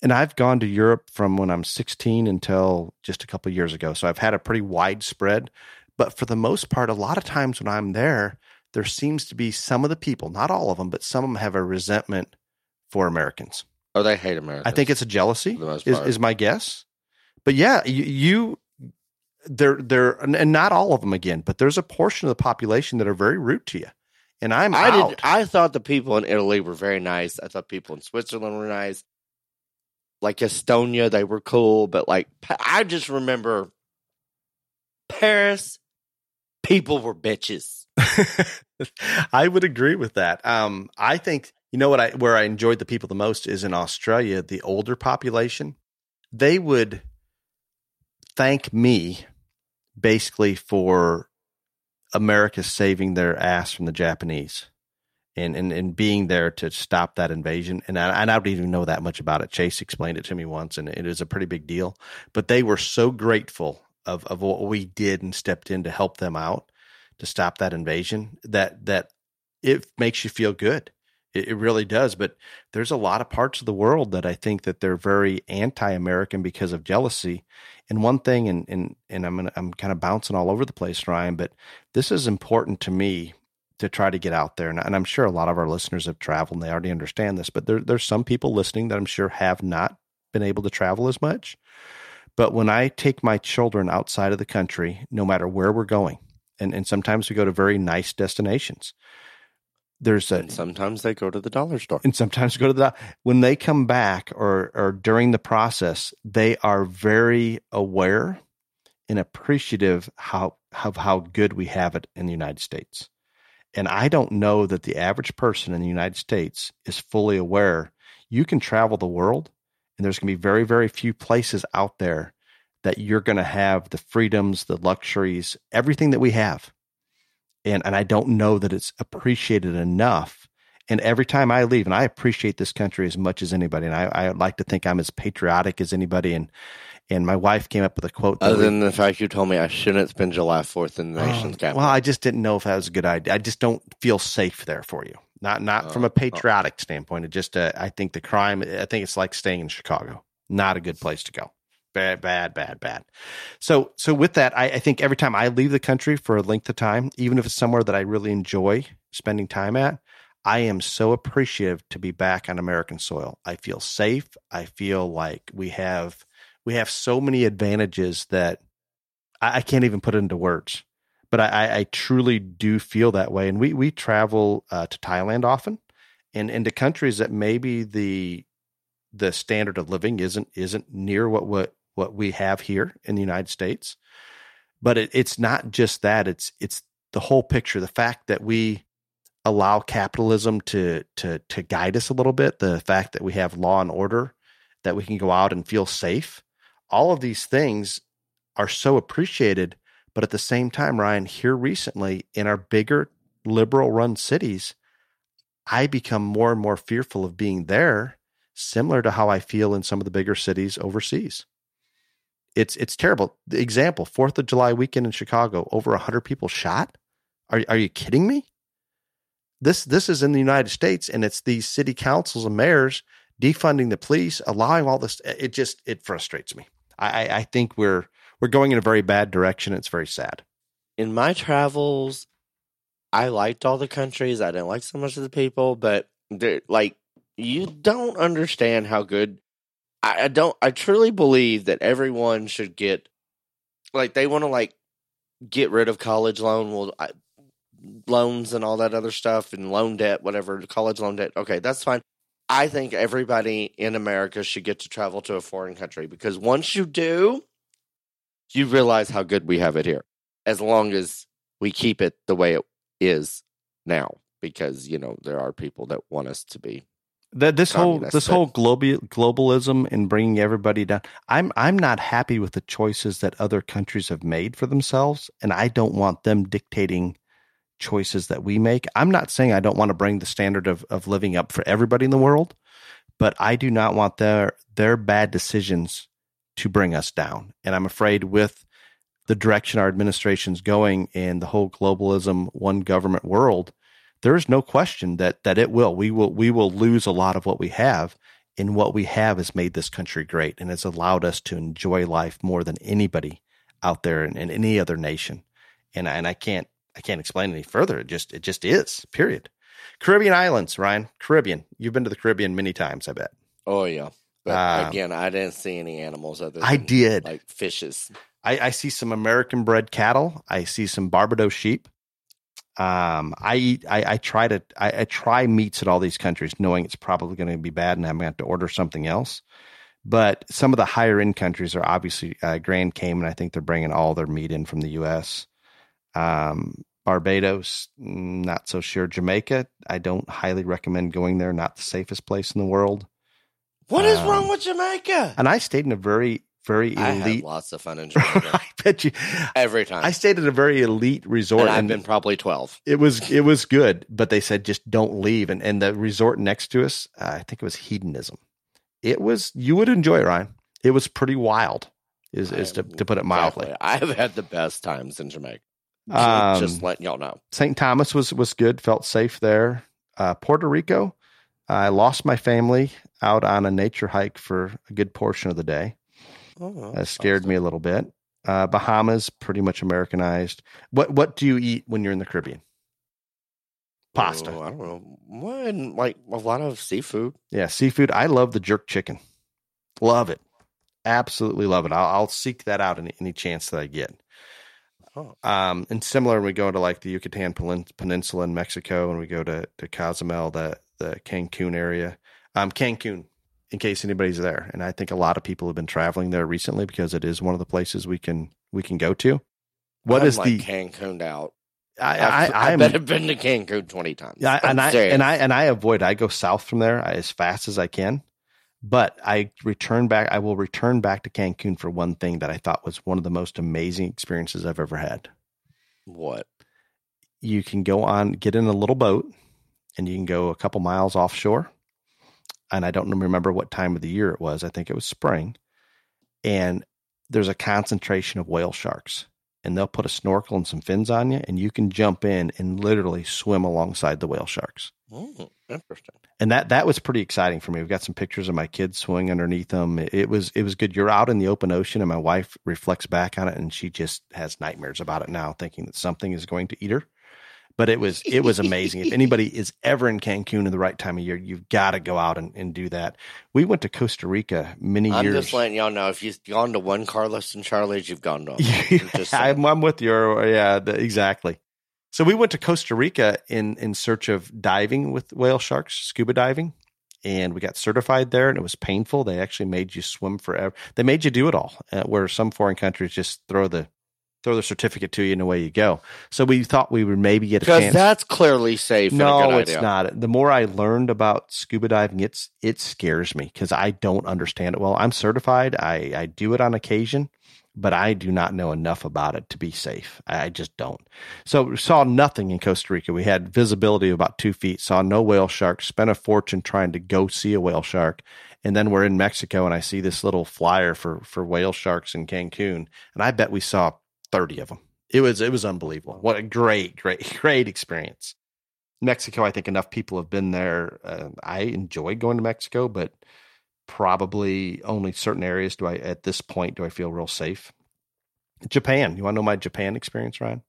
And I've gone to Europe from when I'm 16 until just a couple of years ago. So I've had a pretty widespread. But for the most part, a lot of times when I'm there, there seems to be some of the people, not all of them, but some of them have a resentment for Americans. Oh, they hate Americans. I think it's a jealousy is my guess. But yeah, they're and not all of them again, but there's a portion of the population that are very rude to you. And I thought the people in Italy were very nice. I thought people in Switzerland were nice. Like Estonia, they were cool, but like I just remember Paris, people were bitches. I would agree with that. I think you know what where I enjoyed the people the most is in Australia. The older population, they would thank me basically for America saving their ass from the Japanese. And being there to stop that invasion. And I don't even know that much about it. Chase explained it to me once, and it is a pretty big deal. But they were so grateful of what we did and stepped in to help them out to stop that invasion that it makes you feel good. It really does. But there's a lot of parts of the world that I think that they're very anti-American because of jealousy. And one thing, and I'm kind of bouncing all over the place, Ryan, but this is important to me. To try to get out there. And I'm sure a lot of our listeners have traveled and they already understand this, but there's some people listening that I'm sure have not been able to travel as much. But when I take my children outside of the country, no matter where we're going, and sometimes we go to very nice destinations, and sometimes they go to the dollar store. And sometimes go to when they come back or during the process, they are very aware and appreciative how good we have it in the United States. And I don't know that the average person in the United States is fully aware. You can travel the world, and there's going to be very, very few places out there that you're going to have the freedoms, the luxuries, everything that we have. And I don't know that it's appreciated enough. And every time I leave, and I appreciate this country as much as anybody, and I like to think I'm as patriotic as anybody, and my wife came up with a quote. Other than the fact you told me I shouldn't spend July 4th in the nation's capital. Well, I just didn't know if that was a good idea. I just don't feel safe there for you. Not from a patriotic standpoint. It just, I think the crime, I think it's like staying in Chicago. Not a good place to go. Bad. So with that, I think every time I leave the country for a length of time, even if it's somewhere that I really enjoy spending time at, I am so appreciative to be back on American soil. I feel safe. I feel like we have so many advantages that I can't even put into words. But I truly do feel that way. And we travel to Thailand often and into countries that maybe the standard of living isn't near what we have here in the United States. But it's not just that. It's the whole picture. The fact that we allow capitalism to guide us a little bit, the fact that we have law and order, that we can go out and feel safe. All of these things are so appreciated, but at the same time, Ryan, here recently in our bigger liberal-run cities, I become more and more fearful of being there, similar to how I feel in some of the bigger cities overseas. It's terrible. The example, 4th of July weekend in Chicago, over 100 people shot? Are you kidding me? This is in the United States, and it's these city councils and mayors defunding the police, allowing all this. It frustrates me. I think we're going in a very bad direction. It's very sad. In my travels, I liked all the countries. I didn't like so much of the people, but like you don't understand how good. I don't. I truly believe that everyone should get like they want to like get rid of college loan. Well. Loans and all that other stuff and loan debt, whatever, college loan debt. Okay, that's fine. I think everybody in America should get to travel to a foreign country because once you do, you realize how good we have it here as long as we keep it the way it is now because, you know, there are people that want us to be. This whole globalism and bringing everybody down. I'm not happy with the choices that other countries have made for themselves, and I don't want them dictating choices that we make. I'm not saying I don't want to bring the standard of living up for everybody in the world, but I do not want their bad decisions to bring us down. And I'm afraid with the direction our administration's going and the whole globalism, one government world, there is no question that it will. We will lose a lot of what we have, and what we have has made this country great, and it's allowed us to enjoy life more than anybody out there in any other nation. And I can't explain any further. It just is. Period. Caribbean islands, Ryan. Caribbean. You've been to the Caribbean many times, I bet. Oh yeah. But again, I didn't see any animals other than like fishes. I see some American bred cattle. I see some Barbados sheep. I try meats at all these countries, knowing it's probably going to be bad and I'm going to have to order something else. But some of the higher end countries are obviously Grand Cayman. I think they're bringing all their meat in from the U.S. Barbados, not so sure. Jamaica, I don't highly recommend going there. Not the safest place in the world. What is wrong with Jamaica? And I stayed in a very elite. I had lots of fun in Jamaica. I bet you. Every time. I stayed at a very elite resort. And I've been probably 12. It was good, but they said just don't leave. And the resort next to us, I think it was Hedonism. You would enjoy it, Ryan. It was pretty wild, to put it mildly. Exactly. I have had the best times in Jamaica. Just letting y'all know. St. Thomas was good. Felt safe there. Puerto Rico, I lost my family out on a nature hike for a good portion of the day. That scared me a little bit. Bahamas, pretty much Americanized. What do you eat when you're in the Caribbean? Pasta. I don't know. One, like a lot of seafood. Yeah, seafood. I love the jerk chicken. Love it. Absolutely love it. I'll seek that out any chance that I get. And similar, we go to like the Yucatan Peninsula in Mexico, and we go to Cozumel, the Cancun area. Cancun, in case anybody's there. And I think a lot of people have been traveling there recently because it is one of the places we can go to. Cancun out? I bet I've been to Cancun 20 times. Yeah, and I avoid. I go south from there as fast as I can. But I will return back to Cancun for one thing that I thought was one of the most amazing experiences I've ever had. What? You can get in a little boat, and you can go a couple miles offshore. And I don't remember what time of the year it was. I think it was spring. And there's a concentration of whale sharks. And they'll put a snorkel and some fins on you, and you can jump in and literally swim alongside the whale sharks. Oh, interesting. And that was pretty exciting for me. We've got some pictures of my kids swimming underneath them. It was good. You're out in the open ocean, and my wife reflects back on it, and she just has nightmares about it now, thinking that something is going to eat her. But it was amazing. If anybody is ever in Cancun at the right time of year, you've got to go out and do that. We went to Costa Rica many years. I'm just letting y'all know, if you've gone to one Carlos and Charlie's, you've gone to them. I'm with you. Yeah, exactly. So we went to Costa Rica in search of diving with whale sharks, scuba diving. And we got certified there, and it was painful. They actually made you swim forever. They made you do it all, where some foreign countries just throw the certificate to you, and away you go. So we thought we would maybe get a chance. Because that's clearly safe. No, it's not. The more I learned about scuba diving, it scares me because I don't understand it well. I'm certified. I do it on occasion, but I do not know enough about it to be safe. I just don't. So we saw nothing in Costa Rica. We had visibility of about 2 feet, saw no whale shark, spent a fortune trying to go see a whale shark. And then we're in Mexico, and I see this little flyer for whale sharks in Cancun. And I bet we saw 30 of them. It was unbelievable. What a great experience. Mexico, I think enough people have been there. I enjoy going to Mexico, but probably only certain areas do I feel real safe. Japan. You want to know my Japan experience, Ryan?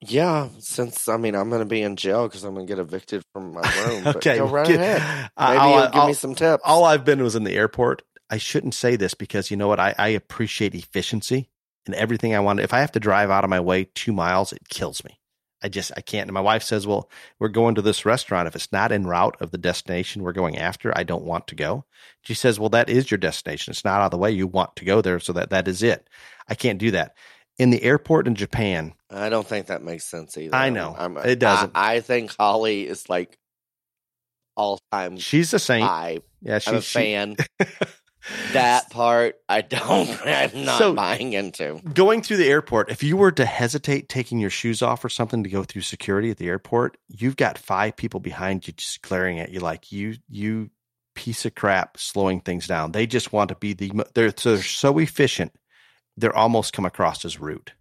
Yeah, since I'm going to be in jail because I'm going to get evicted from my room. Okay, but go right ahead. Maybe you'll give me some tips. All I've been was in the airport. I shouldn't say this because you know what? I appreciate efficiency. And everything I wanted, if I have to drive out of my way 2 miles, it kills me. I can't. And my wife says, well, we're going to this restaurant. If it's not en route of the destination we're going after, I don't want to go. She says, well, that is your destination. It's not out of the way. You want to go there. So that is it. I can't do that. in the airport in Japan. I don't think that makes sense either. I know. It doesn't. I think Holly is like all-time. She's a saint. Yeah, I'm a fan. That part, I'm not buying into. Going through the airport, if you were to hesitate taking your shoes off or something to go through security at the airport, you've got 5 people behind you just glaring at you like, you piece of crap, slowing things down. They just want to be they're so efficient. They're almost come across as rude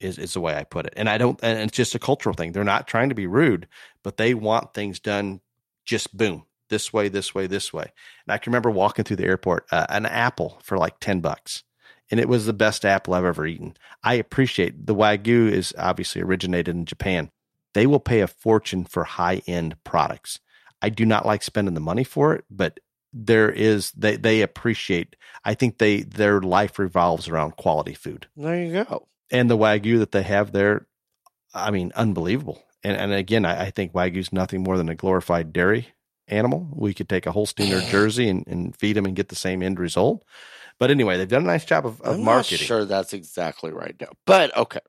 is the way I put it. And it's just a cultural thing. They're not trying to be rude, but they want things done just boom. This way, this way, this way. And I can remember walking through the airport, an apple for like $10. And it was the best apple I've ever eaten. I appreciate the Wagyu is obviously originated in Japan. They will pay a fortune for high-end products. I do not like spending the money for it, but they appreciate, I think their life revolves around quality food. There you go. And the Wagyu that they have there, I mean, unbelievable. And again, I think Wagyu is nothing more than a glorified dairy animal. We could take a Holstein or Jersey and feed them and get the same end result. But anyway, they've done a nice job of marketing. I'm not sure that's exactly right now, but okay.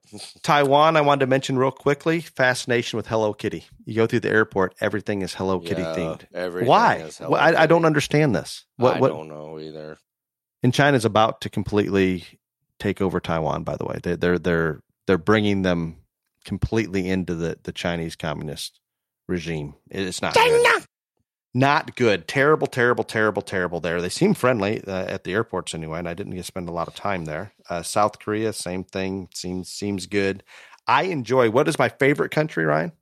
Taiwan, I wanted to mention real quickly, fascination with Hello Kitty. You go through the airport, everything is Hello Kitty themed. Why? Kitty. I don't understand this. I don't know either. And China's about to completely take over Taiwan, by the way. They're bringing them completely into the Chinese communist regime. It's not China! Good. Not good. Terrible, terrible, terrible, terrible there. They seem friendly at the airports anyway, and I didn't get to spend a lot of time there. South Korea, same thing. Seems good. I enjoy, what is my favorite country, Ryan?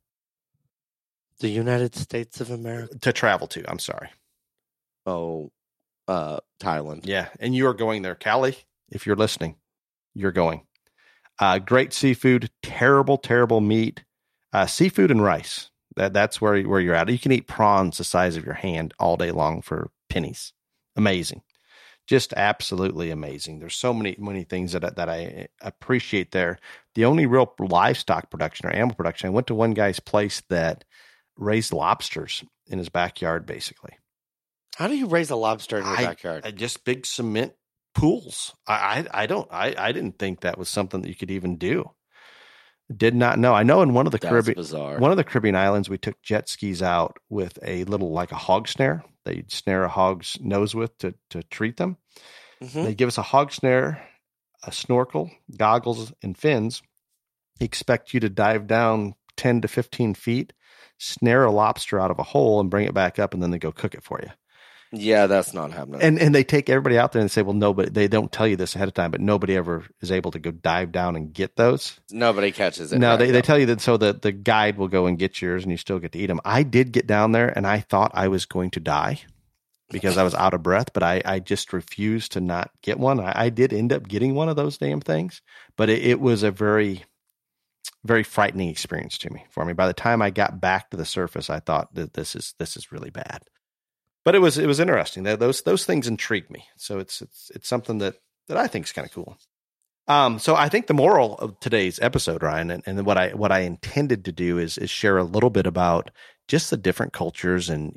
The United States of America. To travel to, I'm sorry. Oh, Thailand. Yeah, and you are going there. Callie, if you're listening, you're going. Great seafood, terrible, terrible meat. Seafood and rice. That's where you're at. You can eat prawns the size of your hand all day long for pennies. Amazing. Just absolutely amazing. There's so many things that I appreciate there. The only real livestock production or animal production, I went to one guy's place that raised lobsters in his backyard, basically. How do you raise a lobster in your backyard? Just big cement pools. I didn't think that was something that you could even do. Did not know. I know in one of the Caribbean islands, we took jet skis out with a little, like a hog snare. They'd snare a hog's nose with to treat them. Mm-hmm. They give us a hog snare, a snorkel, goggles, and fins. They expect you to dive down 10 to 15 feet, snare a lobster out of a hole and bring it back up, and then they go cook it for you. Yeah, that's not happening. And they take everybody out there and say, well, nobody, they don't tell you this ahead of time, but nobody ever is able to go dive down and get those. Nobody catches it. No, they tell you that so that the guide will go and get yours and you still get to eat them. I did get down there and I thought I was going to die because I was out of breath, but I just refused to not get one. I did end up getting one of those damn things, but it was a very, very frightening experience for me. By the time I got back to the surface, I thought that this is really bad. But it was interesting. Those things intrigued me. So it's something that I think is kind of cool. So I think the moral of today's episode, Ryan, and what I intended to do is share a little bit about just the different cultures and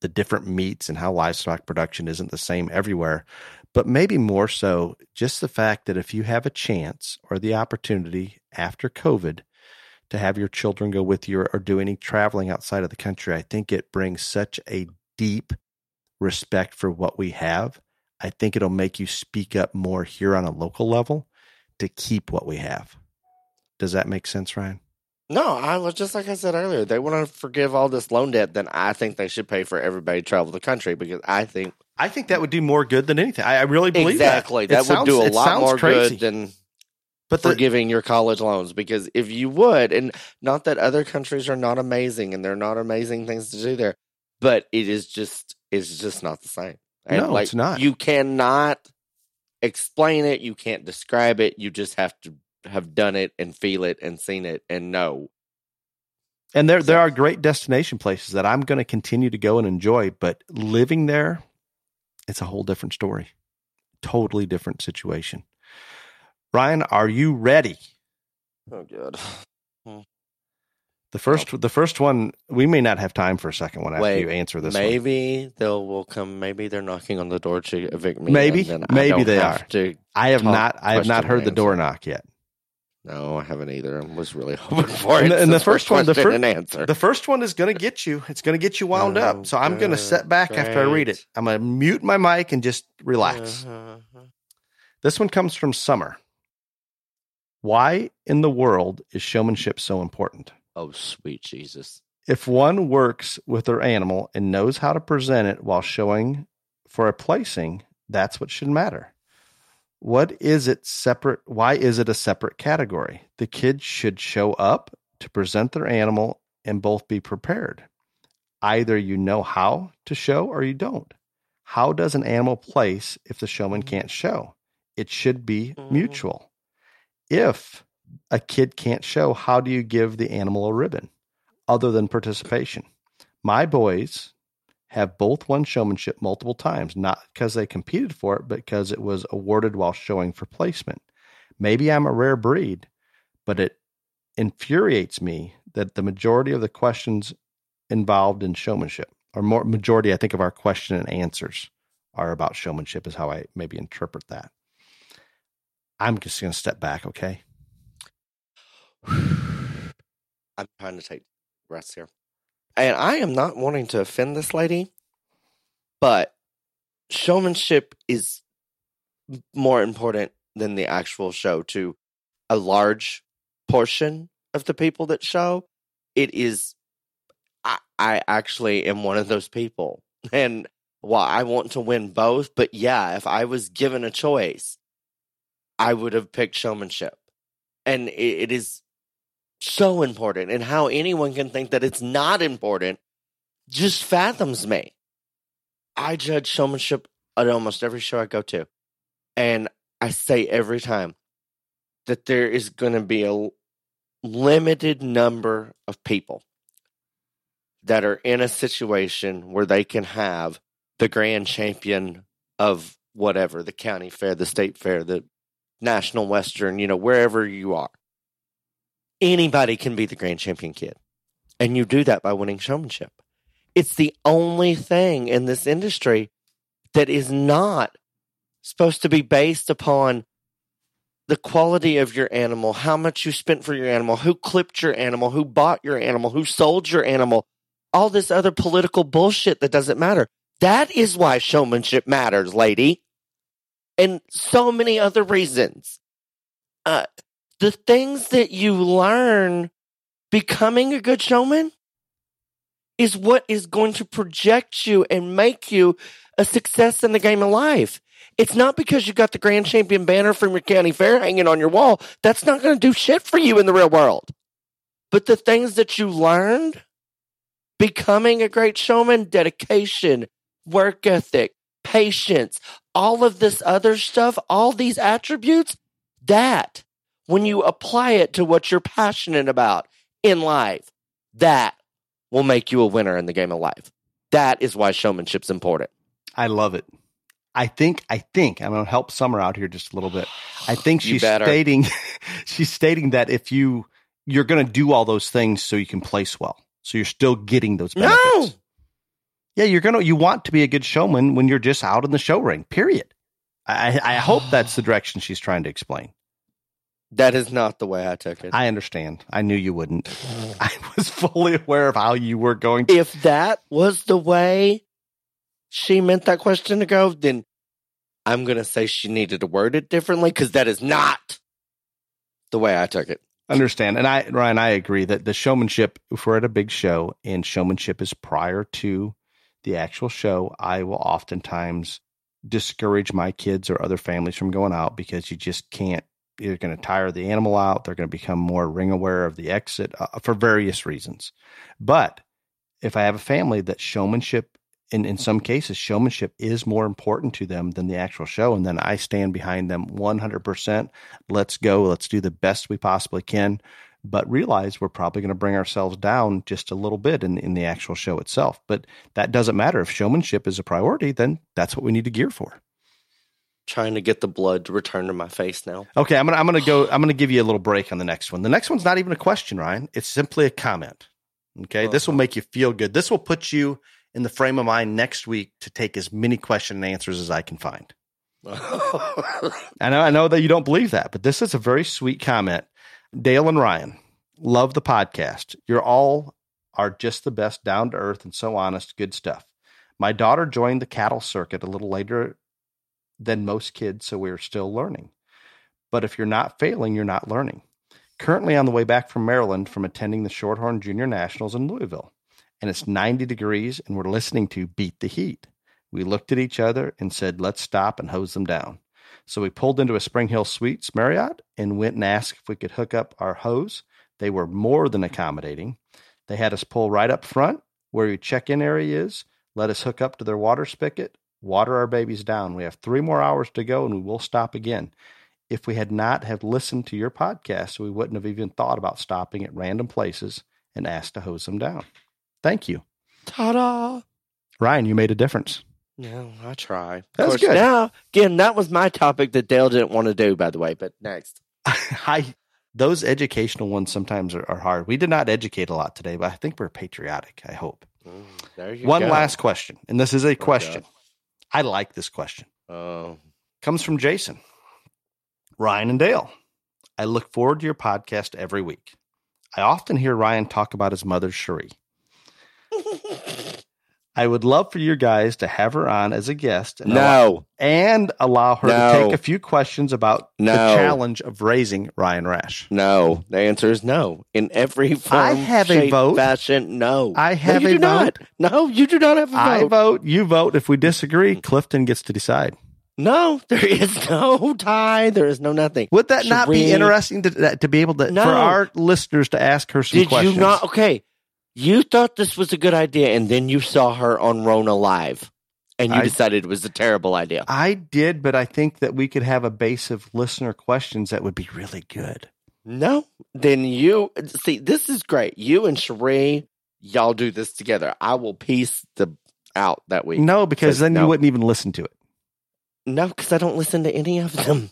the different meats and how livestock production isn't the same everywhere, but maybe more so just the fact that if you have a chance or the opportunity after COVID to have your children go with you or do any traveling outside of the country, I think it brings such a deep respect for what we have. I think it'll make you speak up more here on a local level to keep what we have. Does that make sense, Ryan? No, I was just like I said earlier, they want to forgive all this loan debt, then I think they should pay for everybody to travel the country because I think that would do more good than anything. I really believe exactly. That. That would do a lot more crazy. Good than forgiving your college loans, because if you would, and not that other countries are not amazing and they're not amazing things to do there, but it's just not the same. And no, it's not. You cannot explain it. You can't describe it. You just have to have done it and feel it and seen it and know. And there are great destination places that I'm going to continue to go and enjoy, but living there, it's a whole different story. Totally different situation. Ryan, are you ready? Oh, good. The first one, we may not have time for a second one after you answer this maybe one. Maybe they're knocking on the door to evict me. Maybe they are. I have not heard the door knock yet. No, I haven't either. I was really hoping for it. And the first one, the first one is going to get you. It's going to get you wound up. So I'm going to set back after I read it. I'm going to mute my mic and just relax. This one comes from Summer. Why in the world is showmanship so important? Oh, sweet Jesus. If one works with their animal and knows how to present it while showing for a placing, that's what should matter. What is it separate? Why is it a separate category? The kids should show up to present their animal and both be prepared. Either you know how to show or you don't. How does an animal place if the showman can't show? It should be mutual. If a kid can't show, how do you give the animal a ribbon other than participation? My boys have both won showmanship multiple times, not because they competed for it, but because it was awarded while showing for placement. Maybe I'm a rare breed, but it infuriates me that the majority of the questions involved in showmanship, or more majority, I think, of our question and answers are about showmanship, is how I maybe interpret that. I'm just going to step back, okay? I'm trying to take breaths here. And I am not wanting to offend this lady, but showmanship is more important than the actual show to a large portion of the people that show. It is, I actually am one of those people. And while I want to win both, but yeah, if I was given a choice, I would have picked showmanship. And it is so important, and how anyone can think that it's not important just fathoms me. I judge showmanship at almost every show I go to, and I say every time that there is going to be a limited number of people that are in a situation where they can have the grand champion of whatever, the county fair, the state fair, the national western, you know, wherever you are. Anybody can be the grand champion kid. And you do that by winning showmanship. It's the only thing in this industry that is not supposed to be based upon the quality of your animal, how much you spent for your animal, who clipped your animal, who bought your animal, who sold your animal, all this other political bullshit that doesn't matter. That is why showmanship matters, lady. And so many other reasons. The things that you learn becoming a good showman is what is going to project you and make you a success in the game of life. It's not because you got the grand champion banner from your county fair hanging on your wall. That's not going to do shit for you in the real world. But the things that you learned becoming a great showman, dedication, work ethic, patience, all of this other stuff, all these attributes, that when you apply it to what you're passionate about in life, that will make you a winner in the game of life. That is why showmanship's important. I love it. I think I'm going to help Summer out here just a little bit. I think she's stating that if you're going to do all those things so you can place well, so you're still getting those benefits. No. Yeah, you want to be a good showman when you're just out in the show ring. Period. I hope that's the direction she's trying to explain. That is not the way I took it. I understand. I knew you wouldn't. I was fully aware of how you were going to. If that was the way she meant that question to go, then I'm going to say she needed to word it differently, because that is not the way I took it. Understand. And Ryan, I agree that the showmanship, if we're at a big show and showmanship is prior to the actual show, I will oftentimes discourage my kids or other families from going out, because you just can't. You're going to tire the animal out. They're going to become more ring aware of the exit for various reasons. But if I have a family that showmanship, in some cases, showmanship is more important to them than the actual show, and then I stand behind them 100%. Let's go. Let's do the best we possibly can, but realize we're probably going to bring ourselves down just a little bit in the actual show itself. But that doesn't matter. If showmanship is a priority, then that's what we need to gear for. Trying to get the blood to return to my face now. Okay, I'm gonna give you a little break on the next one. The next one's not even a question, Ryan. It's simply a comment. Okay, This will make you feel good. This will put you in the frame of mind next week to take as many question and answers as I can find. I know that you don't believe that, but this is a very sweet comment. Dale and Ryan, love the podcast. You're all are just the best, down to earth and so honest. Good stuff. My daughter joined the cattle circuit a little later than most kids, so we're still learning. But if you're not failing, you're not learning. Currently on the way back from Maryland from attending the Shorthorn Junior Nationals in Louisville, and it's 90 degrees, and we're listening to Beat the Heat. We looked at each other and said, let's stop and hose them down. So we pulled into a Spring Hill Suites Marriott and went and asked if we could hook up our hose. They were more than accommodating. They had us pull right up front where your check-in area is, let us hook up to their water spigot, water our babies down. We have 3 more hours to go, and we will stop again. If we had not have listened to your podcast, we wouldn't have even thought about stopping at random places and asked to hose them down. Thank you. Ta-da! Ryan, you made a difference. No, I try. That's good. Now, again, that was my topic that Dale didn't want to do, by the way, but next. Those educational ones sometimes are hard. We did not educate a lot today, but I think we're patriotic, I hope. There you go. One last question, and this is a question. I like this question. Oh. Comes from Jason. Ryan and Dale, I look forward to your podcast every week. I often hear Ryan talk about his mother, Cherie. I would love for you guys to have her on as a guest and allow her to take a few questions about the challenge of raising Ryan Rash. No, the answer is no. In every form, I have shape, a vote. Fashion, no. I have no, you a do vote. Not. No, you do not have a vote. I vote. You vote. If we disagree, Clifton gets to decide. No, there is no tie. There is no nothing. Would that not be interesting to be able to for our listeners to ask her some questions? Did you not? Okay. You thought this was a good idea, and then you saw her on Rona Live, and you decided it was a terrible idea. I did, but I think that we could have a base of listener questions that would be really good. No. Then you – see, this is great. You and Cherie, y'all do this together. I will piece out that week. No, because then you wouldn't even listen to it. No, because I don't listen to any of them.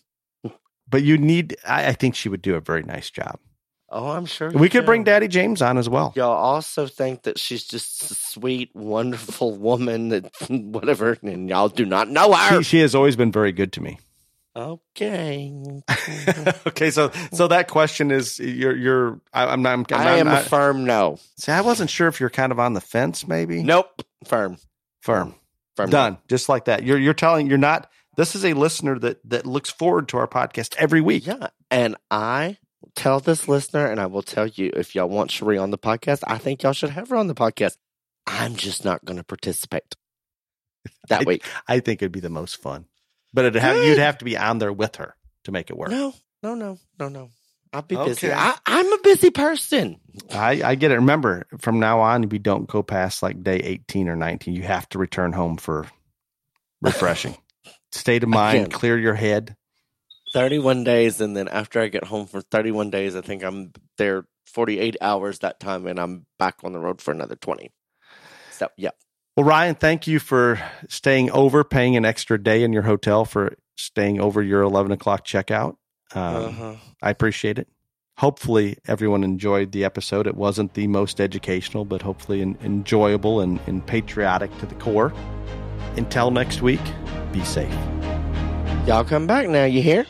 But you need – I think she would do a very nice job. Oh, I'm sure. We could bring Daddy James on as well. Y'all also think that she's just a sweet, wonderful woman that whatever, and y'all do not know her. She has always been very good to me. Okay. Okay. So that question is you're. I am a firm no. See, I wasn't sure if you're kind of on the fence, maybe. Nope. Firm. Done. No. Just like that. You're not. This is a listener that looks forward to our podcast every week. Yeah, and I. Tell this listener, and I will tell you, if y'all want Cherie on the podcast, I think y'all should have her on the podcast. I'm just not going to participate that week. I think it'd be the most fun. But you'd have to be on there with her to make it work. No. I'll be busy. I'm a busy person. I get it. Remember, from now on, we don't go past like day 18 or 19. You have to return home for refreshing. State of mind, clear your head. 31 days, and then after I get home for 31 days, I think I'm there 48 hours that time, and I'm back on the road for another 20. So, yeah. Well, Ryan, thank you for staying over, paying an extra day in your hotel for staying over your 11 o'clock checkout. I appreciate it. Hopefully, everyone enjoyed the episode. It wasn't the most educational, but hopefully enjoyable and patriotic to the core. Until next week, be safe. Y'all come back now, you hear?